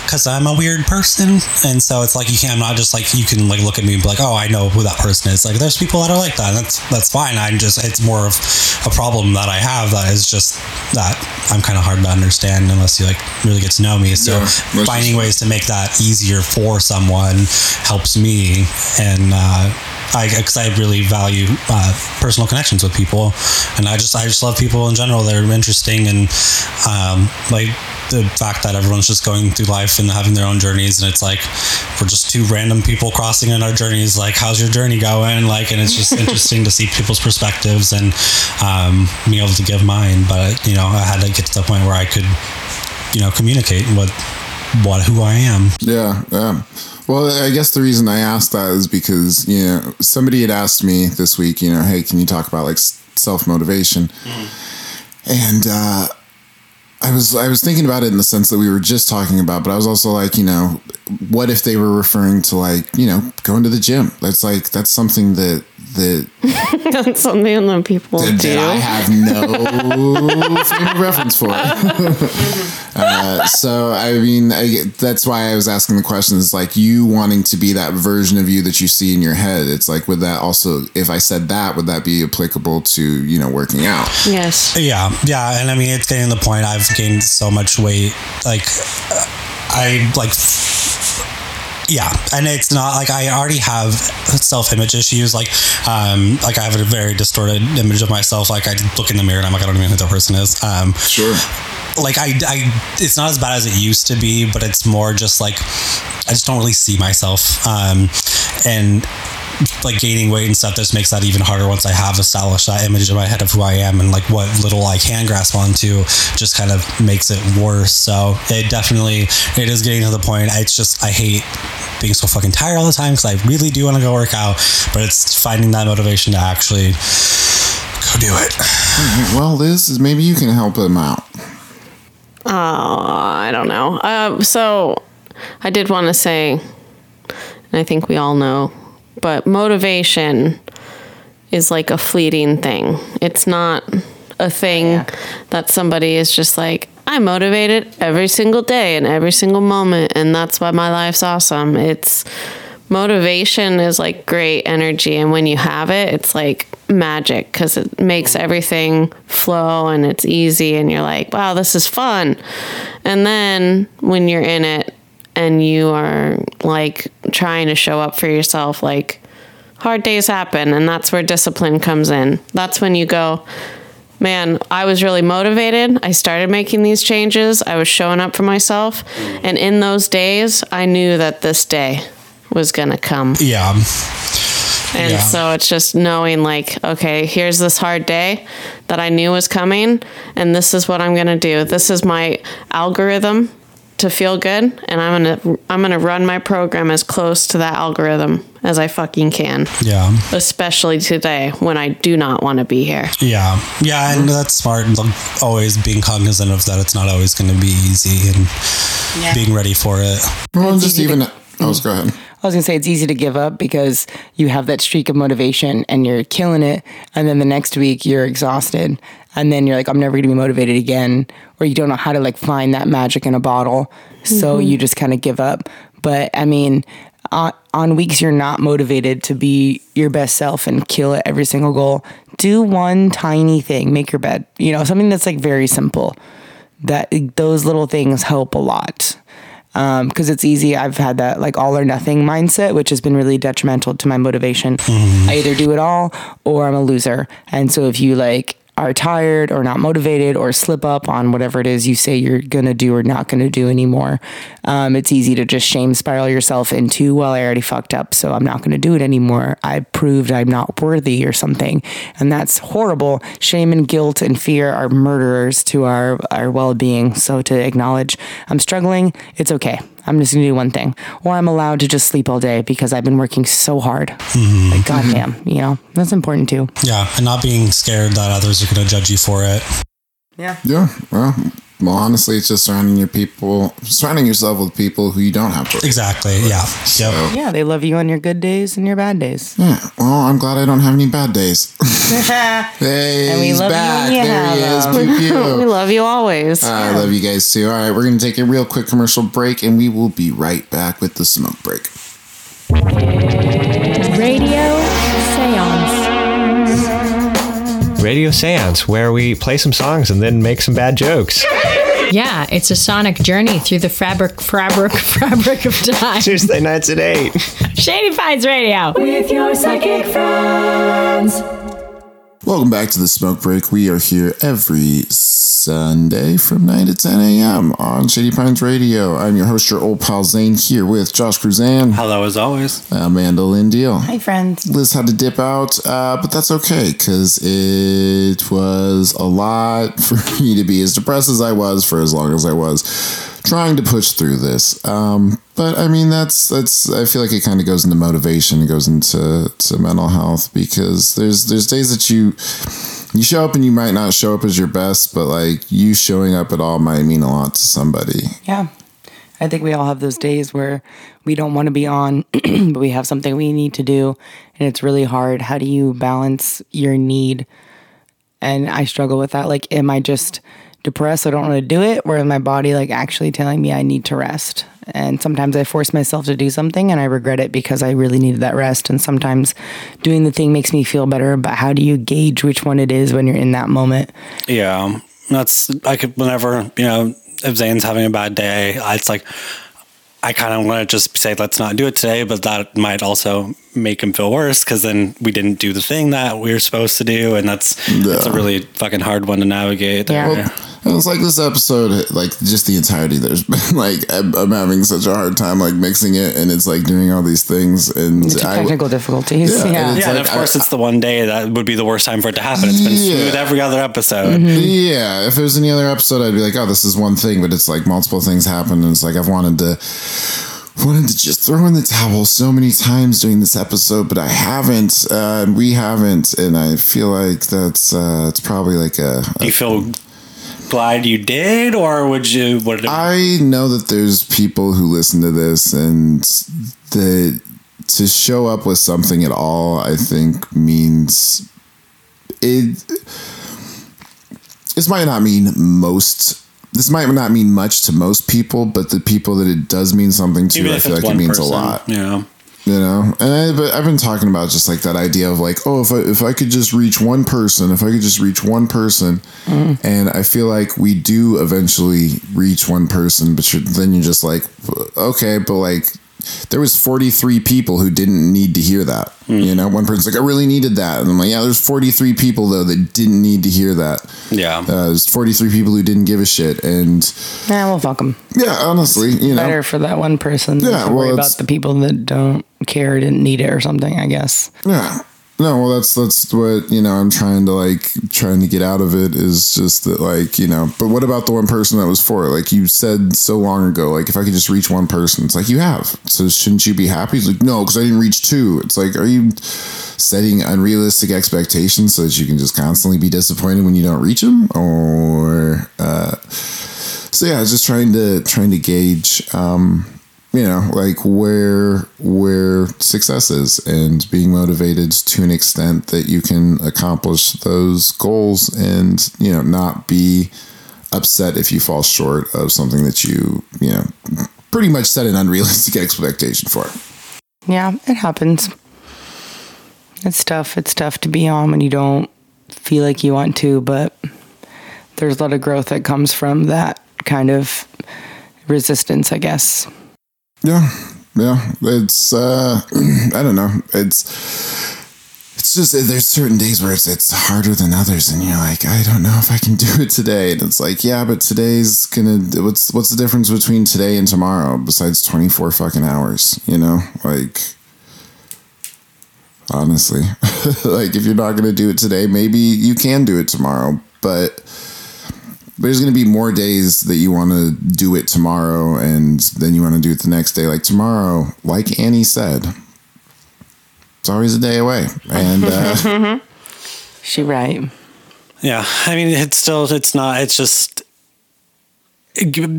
because I'm a weird person, and so it's like I'm not just like you can like look at me and be like, oh, I know who that person is. Like, there's people that are like that. And that's fine. It's more of a problem that I have that is just that I'm kind of hard to understand unless you like really get to know me. So yeah, finding ways to make that easier for someone helps me, and because I really value personal connections with people, and I just love people in general. They're interesting, and like the fact that everyone's just going through life and having their own journeys, and it's like we're just two random people crossing in our journeys. Like, how's your journey going? Like, and it's just interesting to see people's perspectives and being able to give mine. But I had to get to the point where I could, communicate with who I am. Yeah, yeah. Well, I guess the reason I asked that is because, somebody had asked me this week, hey, can you talk about like self-motivation? And I was thinking about it in the sense that we were just talking about, but I was also like, what if they were referring to like, going to the gym? That's like, that's something that that's something that people do. That I have no frame of reference for. So, I mean, that's why I was asking the question. It's like you wanting to be that version of you that you see in your head. It's like, would that also, if I said that, would that be applicable to, working out? Yes. Yeah. Yeah. And I mean, it's getting to the point. I've gained so much weight. Like, yeah, and it's not like I already have self-image issues. Like, I have a very distorted image of myself. Like, I look in the mirror and I'm like, I don't even know who that person is. Sure. Like, it's not as bad as it used to be, but it's more just like I just don't really see myself. And like gaining weight and stuff just makes that even harder once I have established that image in my head of who I am and like what little I can grasp onto just kind of makes it worse. So it is getting to the point. It's just, I hate being so fucking tired all the time because I really do want to go work out, but it's finding that motivation to actually go do it. Well, Liz, maybe you can help them out. I don't know. So I did want to say, and I think we all know, but motivation is like a fleeting thing. It's not a thing that somebody is just like, I'm motivated every single day and every single moment, and that's why my life's awesome. It's motivation is like great energy, and when you have it, it's like magic because it makes everything flow and it's easy and you're like, wow, this is fun. And then when you're in it, and you are like trying to show up for yourself, like hard days happen, and that's where discipline comes in. That's when you go, man, I was really motivated. I started making these changes. I was showing up for myself. And in those days, I knew that this day was gonna come. Yeah. And so it's just knowing like, okay, here's this hard day that I knew was coming, and this is what I'm gonna do. This is my algorithm to feel good, and I'm gonna run my program as close to that algorithm as I fucking can. Yeah. Especially today when I do not want to be here. Yeah. Yeah, and that's smart. Always being cognizant of that it's not always going to be easy, and being ready for it. Well, it's just even... go ahead. I was going to say it's easy to give up because you have that streak of motivation and you're killing it, and then the next week you're exhausted, and then you're like, I'm never going to be motivated again, or you don't know how to like find that magic in a bottle, so you just kind of give up. But I mean, on weeks you're not motivated to be your best self and kill it every single goal, do one tiny thing. Make your bed, something that's like very simple. That those little things help a lot. Because it's easy. I've had that like all or nothing mindset, which has been really detrimental to my motivation. I either do it all or I'm a loser. And so if you like are tired or not motivated or slip up on whatever it is you say you're going to do or not going to do anymore, it's easy to just shame spiral yourself into, well, I already fucked up, so I'm not going to do it anymore. I proved I'm not worthy or something. And that's horrible. Shame and guilt and fear are murderers to our well-being. So to acknowledge I'm struggling, it's okay. I'm just going to do one thing. Or I'm allowed to just sleep all day because I've been working so hard. Like, goddamn, that's important too. Yeah. And not being scared that others are going to judge you for it. Yeah. Yeah. Well, Well, honestly, it's just surrounding yourself with people who you don't have to. Exactly. Yeah. So, yeah. They love you on your good days and your bad days. Yeah. Well, I'm glad I don't have any bad days. Hey, and we love back. You. Yeah, there he is. We love you always. I love you guys too. All right. We're going to take a real quick commercial break and we will be right back with the Smoke Break. Radio Seance, where we play some songs and then make some bad jokes. Yeah, it's a sonic journey through the fabric of time. Tuesday nights at 8. Shady Pines Radio. With your psychic friends. Welcome back to the Smoke Break. We are here every Sunday from 9 to 10 a.m. on Shady Pines Radio. I'm your host, your old pal Zane, here with Josh Cruzan. Hello, as always. Amanda Lynn Deal. Hi, friends. Liz had to dip out, but that's okay, because it was a lot for me to be as depressed as I was for as long as I was. Trying to push through this, but I mean that's. I feel like it kind of goes into motivation, it goes into mental health, because there's days that you show up and you might not show up as your best, but like you showing up at all might mean a lot to somebody. Yeah, I think we all have those days where we don't want to be on, but we have something we need to do, and it's really hard. How do you balance your need? And I struggle with that. Like, am I just depressed, I don't want to do it, whereas my body like actually telling me I need to rest? And sometimes I force myself to do something and I regret it because I really needed that rest. And sometimes doing the thing makes me feel better, but how do you gauge which one it is when you're in that moment? Yeah, that's whenever, if Zane's having a bad day, it's like I kind of want to just say, let's not do it today, but that might also make him feel worse because then we didn't do the thing that we were supposed to do. And that's a really fucking hard one to navigate. Yeah. Well, it was like this episode, like just the entirety, there's been like, I'm having such a hard time like mixing it, and it's like doing all these things and technical difficulties. Yeah. Yeah. And of course it's the one day that would be the worst time for it to happen. It's been smooth every other episode. Mm-hmm. Yeah. If it was any other episode, I'd be like, oh, this is one thing, but it's like multiple things happen. And it's like, I've wanted to just throw in the towel so many times during this episode, but I haven't, and we haven't. And I feel like that's, it's probably like you feel glad you did, or would you? I know that there's people who listen to this, and to show up with something at all, I think means it. This might not mean much to most people, but the people that it does mean something to, I feel like it means a lot. Yeah. You know, and I've been talking about just like that idea of like, oh, if I could just reach one person, mm. And I feel like we do eventually reach one person, but then you're just like, okay, but like there was 43 people who didn't need to hear that. Mm. You know, one person's like, I really needed that. And I'm like, yeah, there's 43 people though that didn't need to hear that. Yeah. There's 43 people who didn't give a shit, and yeah, well, fuck them. Yeah, honestly, it's better for that one person than to worry about the people that don't care, didn't need it or something, I guess. Yeah. No, well, that's what, I'm trying to get out of it, is just that, like, but what about the one person that was for it? Like you said so long ago, like if I could just reach one person, it's like, you have, so shouldn't you be happy? It's like, no, because I didn't reach two. It's like, are you setting unrealistic expectations so that you can just constantly be disappointed when you don't reach them? Or, so yeah, I was just trying to gauge, like where success is, and being motivated to an extent that you can accomplish those goals, and, not be upset if you fall short of something that you, pretty much set an unrealistic expectation for. Yeah, it happens. It's tough. It's tough to be on when you don't feel like you want to, but there's a lot of growth that comes from that kind of resistance, I guess. Yeah. It's, I don't know. It's just, there's certain days where it's harder than others, and you're like, I don't know if I can do it today. And it's like, yeah, but today's what's the difference between today and tomorrow besides 24 fucking hours, like, honestly, like if you're not going to do it today, maybe you can do it tomorrow, but there's going to be more days that you want to do it tomorrow, and then you want to do it the next day. Like tomorrow, like Annie said, it's always a day away. And she right. Yeah. I mean, it's just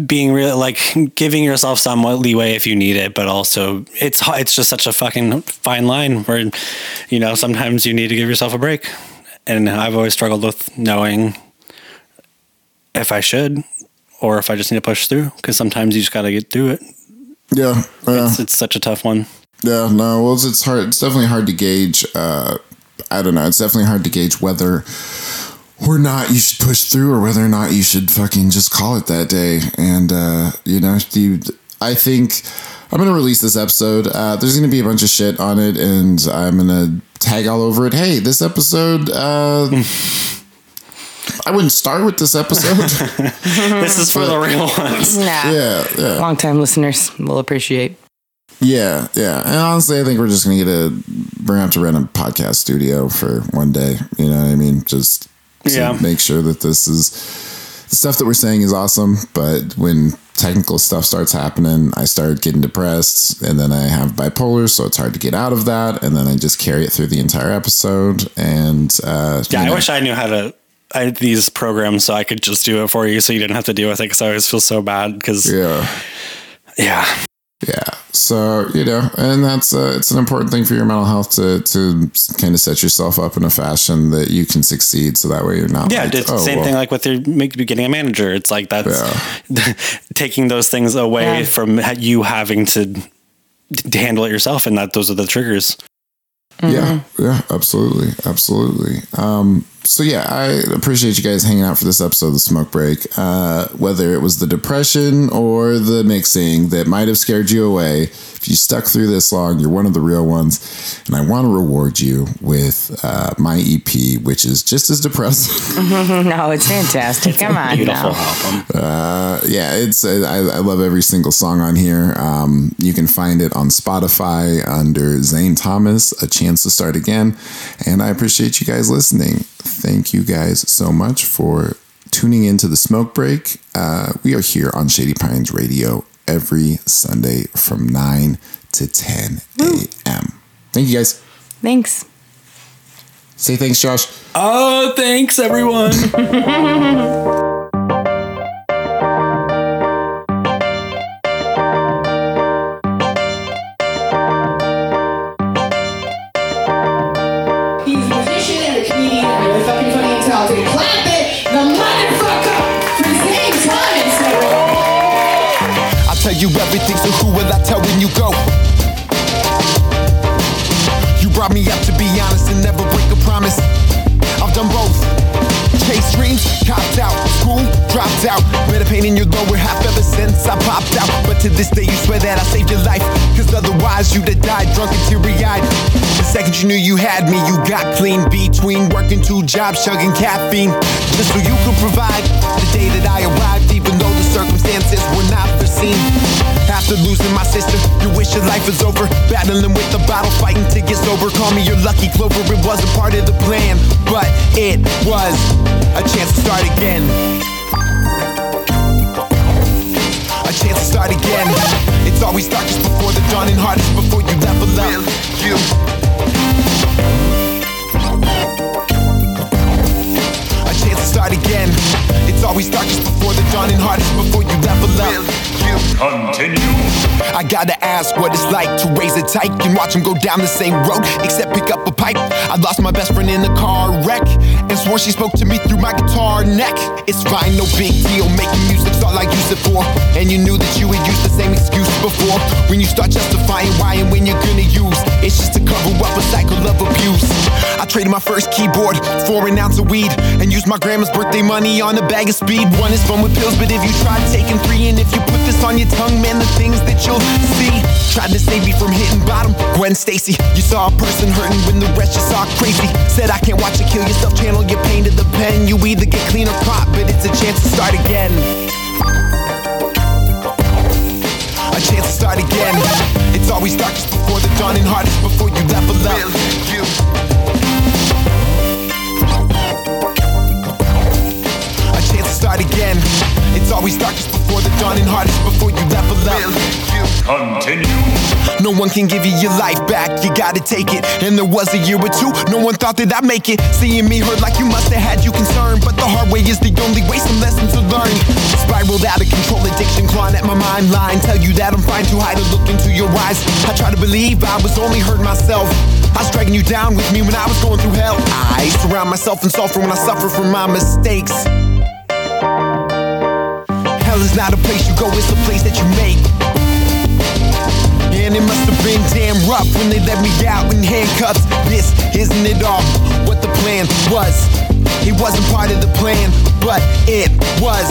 being real, like giving yourself somewhat leeway if you need it, but also it's just such a fucking fine line where, you know, sometimes you need to give yourself a break. And I've always struggled with knowing if I should or if I just need to push through, because sometimes you just got to get through it. Yeah. It's such a tough one. Yeah, no, well, it's hard. It's definitely hard to gauge. I don't know. It's definitely hard to gauge whether or not you should push through or whether or not you should fucking just call it that day. And, you know, I think I'm going to release this episode. There's going to be a bunch of shit on it, and I'm going to tag all over it. Hey, this episode... I wouldn't start with this episode. This is for the real ones. Nah. Yeah. Long-time listeners will appreciate. Yeah. And honestly, I think we're just going to get we're going to have to rent a podcast studio for one day. You know what I mean? Just make sure that this is the stuff that we're saying is awesome. But when technical stuff starts happening, I start getting depressed, and then I have bipolar, so it's hard to get out of that. And then I just carry it through the entire episode. And I wish I knew how to. I had these programs so I could just do it for you so you didn't have to deal with it, because I always feel so bad because so, you know, and that's it's an important thing for your mental health to kind of set yourself up in a fashion that you can succeed, so that way you're not thing like with your getting a manager. It's like taking those things away from you having to handle it yourself, and that those are the triggers. Mm-hmm. Yeah, absolutely. So yeah, I appreciate you guys hanging out for this episode of The Smoke Break. Whether it was the depression or the mixing that might have scared you away, if you stuck through this long, you're one of the real ones. And I want to reward you with my EP, which is just as depressing. No, it's fantastic. Come on, beautiful album. It's I love every single song on here. You can find it on Spotify under Zane Thomas, A Chance to Start Again. And I appreciate you guys listening. Thank you guys so much for tuning into The Smoke Break. We are here on Shady Pines Radio every Sunday from 9 to 10 a.m. Thank you guys. Thanks. Say thanks, Josh. Oh, thanks, everyone. You everything, so who will I tell when you go? You brought me up to be honest and never break a promise. I've done both. Chase dreams, copped out. School, dropped out. Better pain in your lower half ever since I popped out. But to this day you swear that I saved your life, cause otherwise you'd have died drunk and teary-eyed. The second you knew you had me, you got clean. Between working two jobs, chugging caffeine, just so you could provide. The day that I arrived, even though the circumstances were not foreseen. After losing my sister, you wish your life was over. Battling with the bottle, fighting to get sober. Call me your lucky clover, it wasn't part of the plan, but it was a chance to start again. A chance to start again. It's always darkest before the dawn and hardest before you level up. A chance to start again. It's always darkest before the dawn and hardest before you level up. Continue. I gotta ask what it's like to raise a tyke and watch him go down the same road, except pick up a pipe. I lost my best friend in a car wreck and swore she spoke to me through my guitar neck. It's fine, no big deal, making music's all I use it for. And you knew that you had used the same excuse before. When you start justifying why and when you're gonna use, it's just to cover up a cycle of abuse. I traded my first keyboard for an ounce of weed and used my grandma's birthday money on a bag of speed. One is fun with pills, but if you try taking three, and if you put this on your tongue, man, the things that you'll see. Tried to save me from hitting bottom, Gwen Stacy. You saw a person hurting when the rest you saw crazy. Said I can't watch you kill yourself, channel your pain to the pen. You either get clean or pop, but it's a chance to start again. A chance to start again. It's always darkest before the dawn and hardest before you level up. A chance to start again. It's always darkest before the dawn and hardest before you level up. Continue. No one can give you your life back, you gotta take it. And there was a year or two, no one thought that I'd make it. Seeing me hurt like you must have had you concerned, but the hard way is the only way, some lessons are learned. Spiraled out of control. mind lying, tell you that I'm fine, too high to look into your eyes. I try to believe I was only hurting myself. I was dragging you down with me when I was going through hell. I surround myself in sulfur when I suffer from my mistakes. Hell is not a place you go, it's a place that you make. And it must have been damn rough when they let me out in handcuffs. This isn't it all what the plan was. It wasn't part of the plan, but it was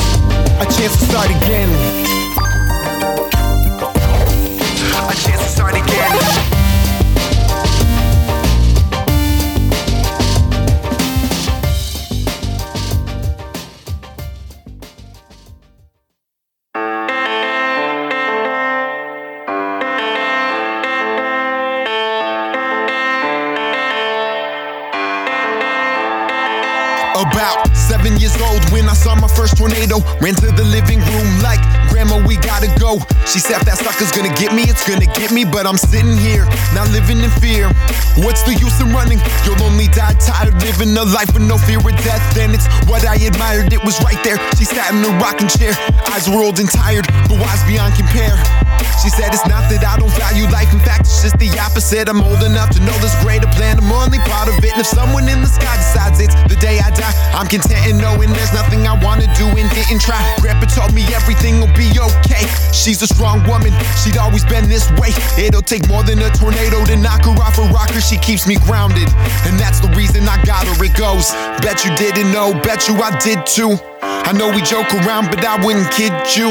a chance to start again. A chance to start again. About 7 years old when I saw my first tornado. Ran to the living room like, Grandma, we gotta go. She said, that sucker's gonna get me, it's gonna get me. But I'm sitting here, not living in fear. What's the use in running? You'll only die tired, living a life with no fear of death. And it's what I admired, it was right there. She sat in a rocking chair, eyes were old and tired, but wise beyond compare. She said, it's not that I don't value life, in fact, it's just the opposite. I'm old enough to know this greater plan, I'm only part of it. And if someone in the sky decides it's the day I die, I'm content in knowing there's nothing I wanna do and didn't try. Grandpa told me everything will be okay. She's a strong woman, she'd always been this way. It'll take more than a tornado to knock her off her rocker. She keeps me grounded, and that's the reason I got her. It goes, bet you didn't know, bet you I did too. I know we joke around, but I wouldn't kid you.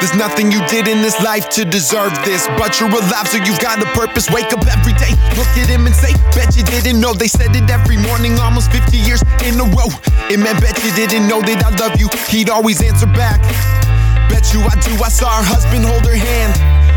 There's nothing you did in this life to deserve this, but you're alive, so you've got a purpose. Wake up every day, look at him and say, bet you didn't know. They said it every morning, almost 50 years in a row. It meant bet you didn't know that I love you. He'd always answer back, bet you I do. I saw her husband hold her hand,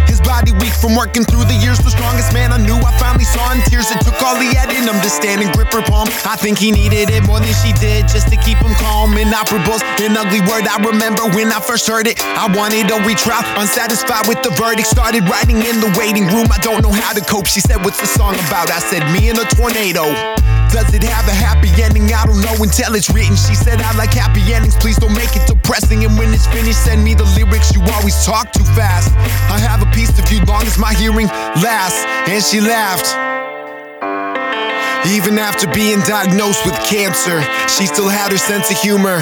his body weak from working through the years. The strongest man I knew, I finally saw in tears. It took all he had in him to stand and grip her palm. I think he needed it more than she did, just to keep him calm. Inoperables, an ugly word, I remember when I first heard it. I wanted a retrial, unsatisfied with the verdict. Started writing in the waiting room, I don't know how to cope. She said, what's the song about? I said, me and a tornado. Does it have a happy ending? I don't know until it's written. She said, I like happy endings, please don't make it depressing. And when it's finished, send me the lyrics, you always talk too fast. I have a piece of you long as my hearing lasts. And she laughed. Even after being diagnosed with cancer, she still had her sense of humor.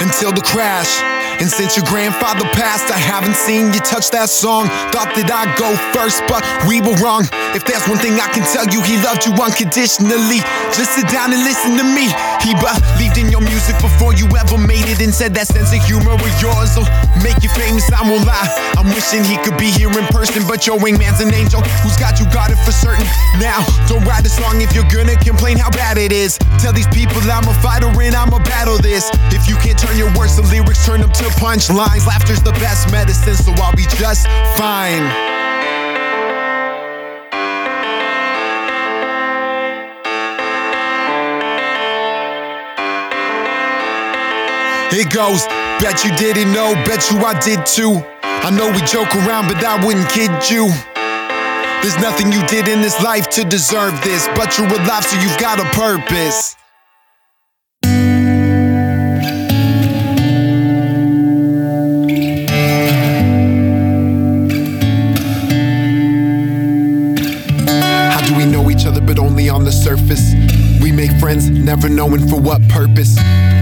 Until the crash. And since your grandfather passed, I haven't seen you touch that song. Thought that I'd go first, but we were wrong. If there's one thing I can tell you, he loved you unconditionally. Just sit down and listen to me. He believed in your music before you ever made it, and said that sense of humor of yours will make you famous, I won't lie. I'm wishing he could be here in person, but your wingman's an angel who's got you guarded for certain. Now, don't write a song if you're gonna complain how bad it is. Tell these people I'm a fighter and I'ma battle this. If you can't turn your words to lyrics, turn them to punchlines. Laughter's the best medicine, so I'll be just fine. It goes, bet you didn't know, bet you I did too. I know we joke around, but I wouldn't kid you. There's nothing you did in this life to deserve this, but you're alive, so you've got a purpose. Surface. We make friends, never knowing for what purpose.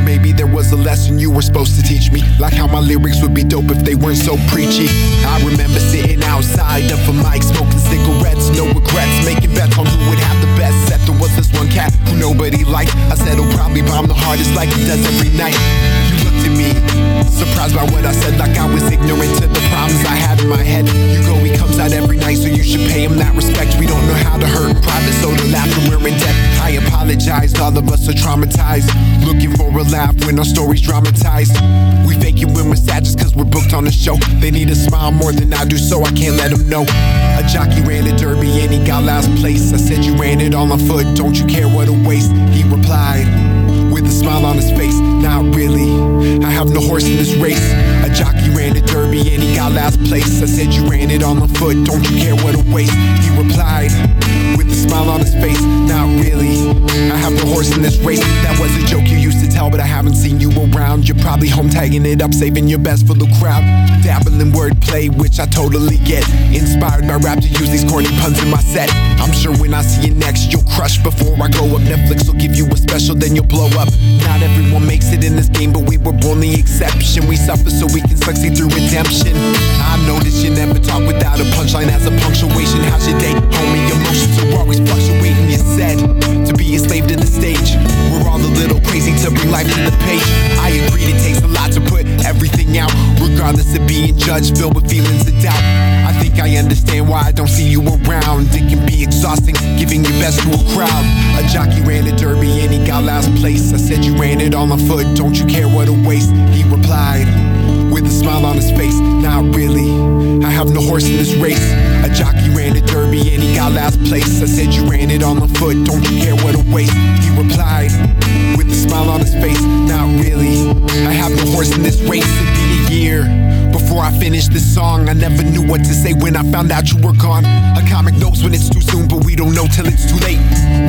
Maybe there was a lesson you were supposed to teach me, like how my lyrics would be dope if they weren't so preachy. I remember sitting outside of a mic, smoking cigarettes, no regrets, making bets on who would have the best. Except there was this one cat who nobody liked. I said he'll probably bomb the hardest like he does every night. You looked at me, surprised by what I said, like I was ignorant to the problems I had in my head. You go, he comes out every night, so you should pay him that respect. We don't know how to hurt in private, so to laugh when we're in debt. I apologize, all of us are traumatized, looking for a laugh when our story's dramatized. We fake it when we're sad just cause we're booked on a show. They need a smile more than I do, so I can't let them know. A jockey ran a derby and he got last place. I said, you ran it all on foot, don't you care what a waste? He replied with a smile on his face, not really, I have no horse in this race. A jockey ran the derby and he got last place. I said, you ran it on the foot, don't you care what a waste? He replied with a smile on his face, not really, I have the horse in this race. That was a joke you used to tell, but I haven't seen you around. You're probably home tagging it up, saving your best for the crowd. Dabbling in wordplay, which I totally get. Inspired by rap to use these corny puns in my set. I'm sure when I see you next, you'll crush before I grow up. Netflix will give you a special, then you'll blow up. Not everyone makes it in this game, but we were born the exception. We suffer so we can succeed through redemption. I noticed you never talk without a punchline as a punctuation. How's your day, homie? Emotions are always fluctuating. It's said to be enslaved to the stage. We're all a little crazy to bring life to the page. I agree it takes a lot to put everything out, regardless of being judged, filled with feelings of doubt. I think I understand why I don't see you around. It can be exhausting, giving your best to a crowd. A jockey ran a derby and he got last place. I said, you ran it on my foot, don't you care what a waste? He replied with a smile on his face, not really, I have no horse in this race. A jockey ran a derby and he got last place. I said, you ran it on the foot, don't you care what a waste? He replied with a smile on his face, not really, I have no horse in this race. It'd be a year before I finished this song. I never knew what to say when I found out you were gone. A comic knows when it's too soon, but we don't know till it's too late.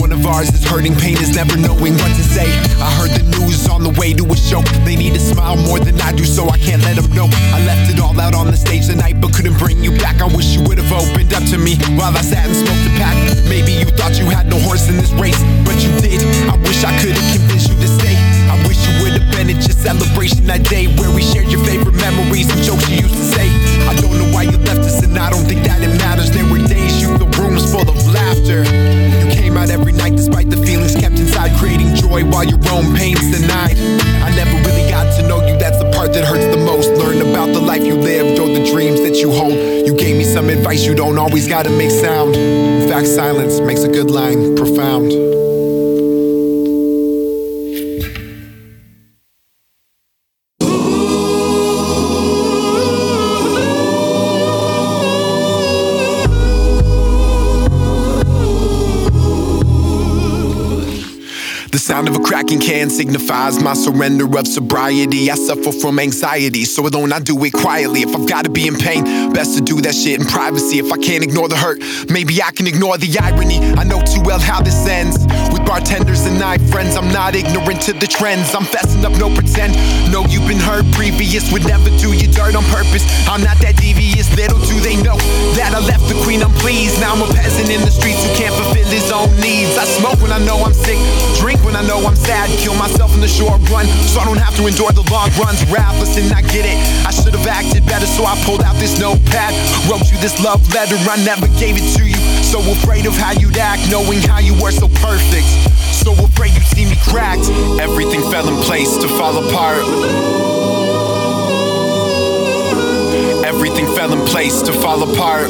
One of ours is hurting, pain is never knowing what to say. I heard the news on the way to a show. They need a smile more than I do, so I can't let them know. I left it all out on the stage tonight, but couldn't bring you back. I wish you would've opened up to me while I sat and smoked a pack. Maybe you thought you had no horse in this race, but you did. I wish I could've convinced you to stay. I wish you would've been at your celebration that day where we shared your favorite memories and jokes you used to say. I don't know why you left us, and I don't think that it matters. There were days you filled rooms full of laughter. You came out every night despite the feelings kept inside, creating joy while your own pain's denied. I never really got to know you, that's the part that hurts the most. Learn about the life you lived or the dreams that you hold. You gave me some advice you don't always gotta make sound. In fact, silence makes a good line profound. Sound of a cracking can signifies my surrender of sobriety. I suffer from anxiety, so alone I do it quietly. If I've gotta be in pain, best to do that shit in privacy. If I can't ignore the hurt, maybe I can ignore the irony. I know too well how this ends. With bartenders and night friends, I'm not ignorant to the trends. I'm fessing up, no pretend. No, you've been hurt previous, would never do you dirt on purpose. I'm not that devious, little do they know that I left the queen, I'm pleased. Now I'm a peasant in the streets who can't fulfill his own needs. I smoke when I know I'm sick, drink when I know I'm sad, kill myself in the short run, so I don't have to endure the long runs. Rapless and I get it, I should've acted better, so I pulled out this notepad, wrote you this love letter, I never gave it to you. So afraid of how you'd act, knowing how you were so perfect, so afraid you'd see me cracked. Everything fell in place to fall apart. Everything fell in place to fall apart.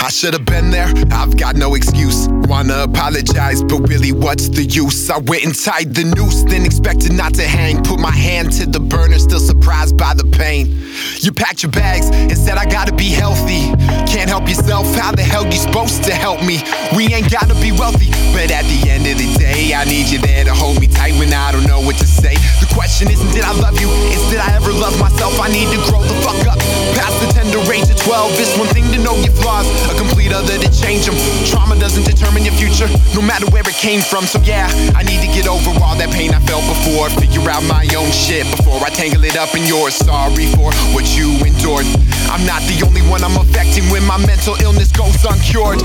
I should've been there, I've got no excuse. Wanna apologize, but really what's the use? I went and tied the noose, then expected not to hang. Put my hand to the burner, still surprised by the pain. You packed your bags and said I gotta be healthy. Can't help yourself, how the hell you supposed to help me? We ain't gotta be wealthy, but at the end of the day I need you there to hold me tight when I don't know what to say. The question isn't did I love you, it's did I ever love myself? I need to grow the fuck up, past the tender age of 12. It's one thing to know your flaws, a complete other to change them. Trauma doesn't determine your future, no matter where it came from. So yeah, I need to get over all that pain I felt before. Figure out my own shit before I tangle it up in yours. Sorry for what you endured, I'm not the only one I'm affecting when my mental illness goes uncured.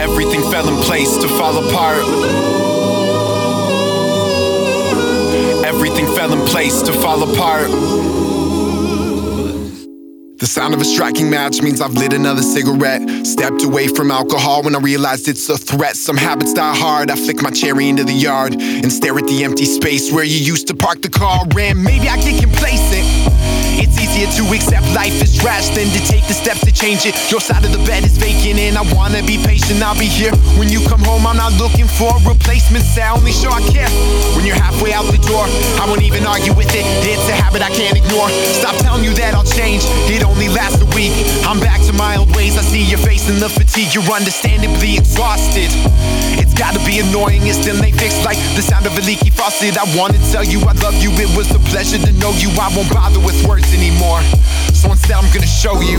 Everything fell in place to fall apart. Everything fell in place to fall apart. The sound of a striking match means I've lit another cigarette. Stepped away from alcohol when I realized it's a threat. Some habits die hard, I flick my cherry into the yard and stare at the empty space where you used to park the car. And maybe I get complacent, it's easier to accept life is trash than to take the steps to change it. Your side of the bed is vacant and I wanna be patient. I'll be here when you come home, I'm not looking for replacements. I only show I care when you're halfway out the door. I won't even argue with it, it's a habit I can't ignore. Stop telling you that I'll change, it only last a week. I'm back to my old ways. I see your face in the fatigue. You're understandably exhausted. It's gotta be annoying. It's then they fix like the sound of a leaky faucet. I wanna tell you I love you. It was a pleasure to know you. I won't bother with words anymore. So instead I'm gonna show you.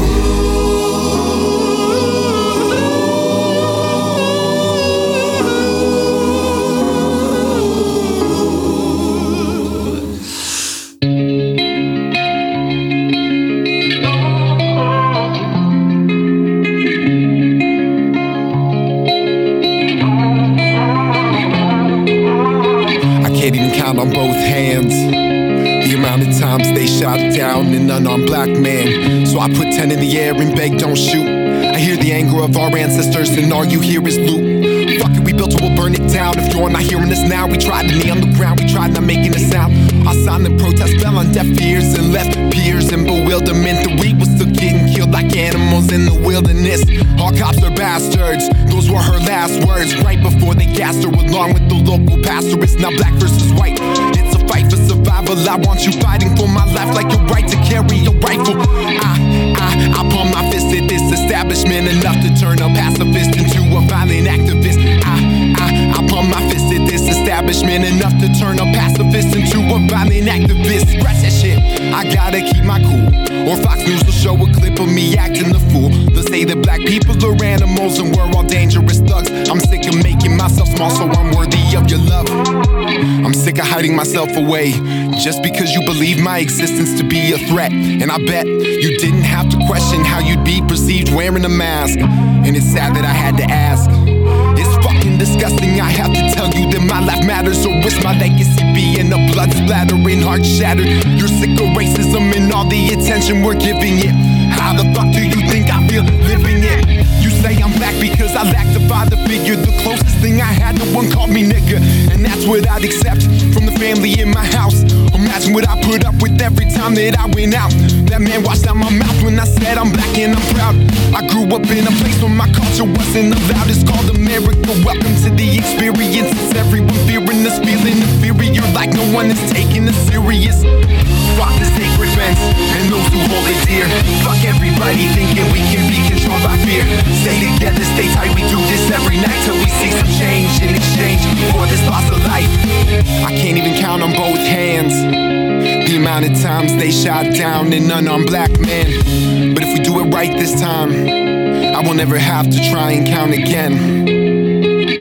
Unarmed black man, so I put 10 in the air and beg don't shoot. I hear the anger of our ancestors and all you hear is loot. Fuck it, we built it, we'll burn it down. If you're not hearing us now, we tried to knee on the ground, we tried not making a sound. Our silent protest fell on deaf ears and left peers in bewilderment. The wheat was still getting killed like animals in the wilderness. All cops are bastards, those were her last words right before they gassed her along with the local pastor. It's not black versus white, it's a fight for survival. I want you fighting for my life like your right to carry a rifle. I pump my fist at this establishment enough to turn a pacifist into a violent activist. I pump my fist at this establishment enough to turn a pacifist into a violent activist. Scratch that shit, I gotta keep my cool, or Fox News will show a clip of me acting the fool. They'll say that black people are animals and we're all dangerous thugs. I'm sick of making myself small, so I'm worthy of your love. I'm sick of hiding myself away just because you believe my existence to be a threat. And I bet you didn't have to question how you'd be perceived wearing a mask. And it's sad that I had to ask. It's fucking disgusting, I have to tell you that my life matters, or it's my legacy being a blood splatter and heart shattered. You're sick of racism and all the attention we're giving it. How the fuck do you think I feel living it? You say I'm black because I lack the father figure. The closest thing I had, no one called me nigga, and that's what I'd accept from the family in my house. Imagine what I put up with every time that I went out. That man washed out my mouth when I said I'm black and I'm proud. I grew up in a place where my culture wasn't allowed. It's called America. Welcome to the experience. It's everyone fearing us, feeling inferior, like no one is taking us serious. Fuck the sacred fence and those who hold it dear. Fuck everybody thinking we can be controlled by fear. Stay together, stay tight, we do this every night till we see some change in exchange for this loss of life. I can't even count on both hands the amount of times they shot down an unarmed black man. But if we do it right this time, I won't ever have to try and count again.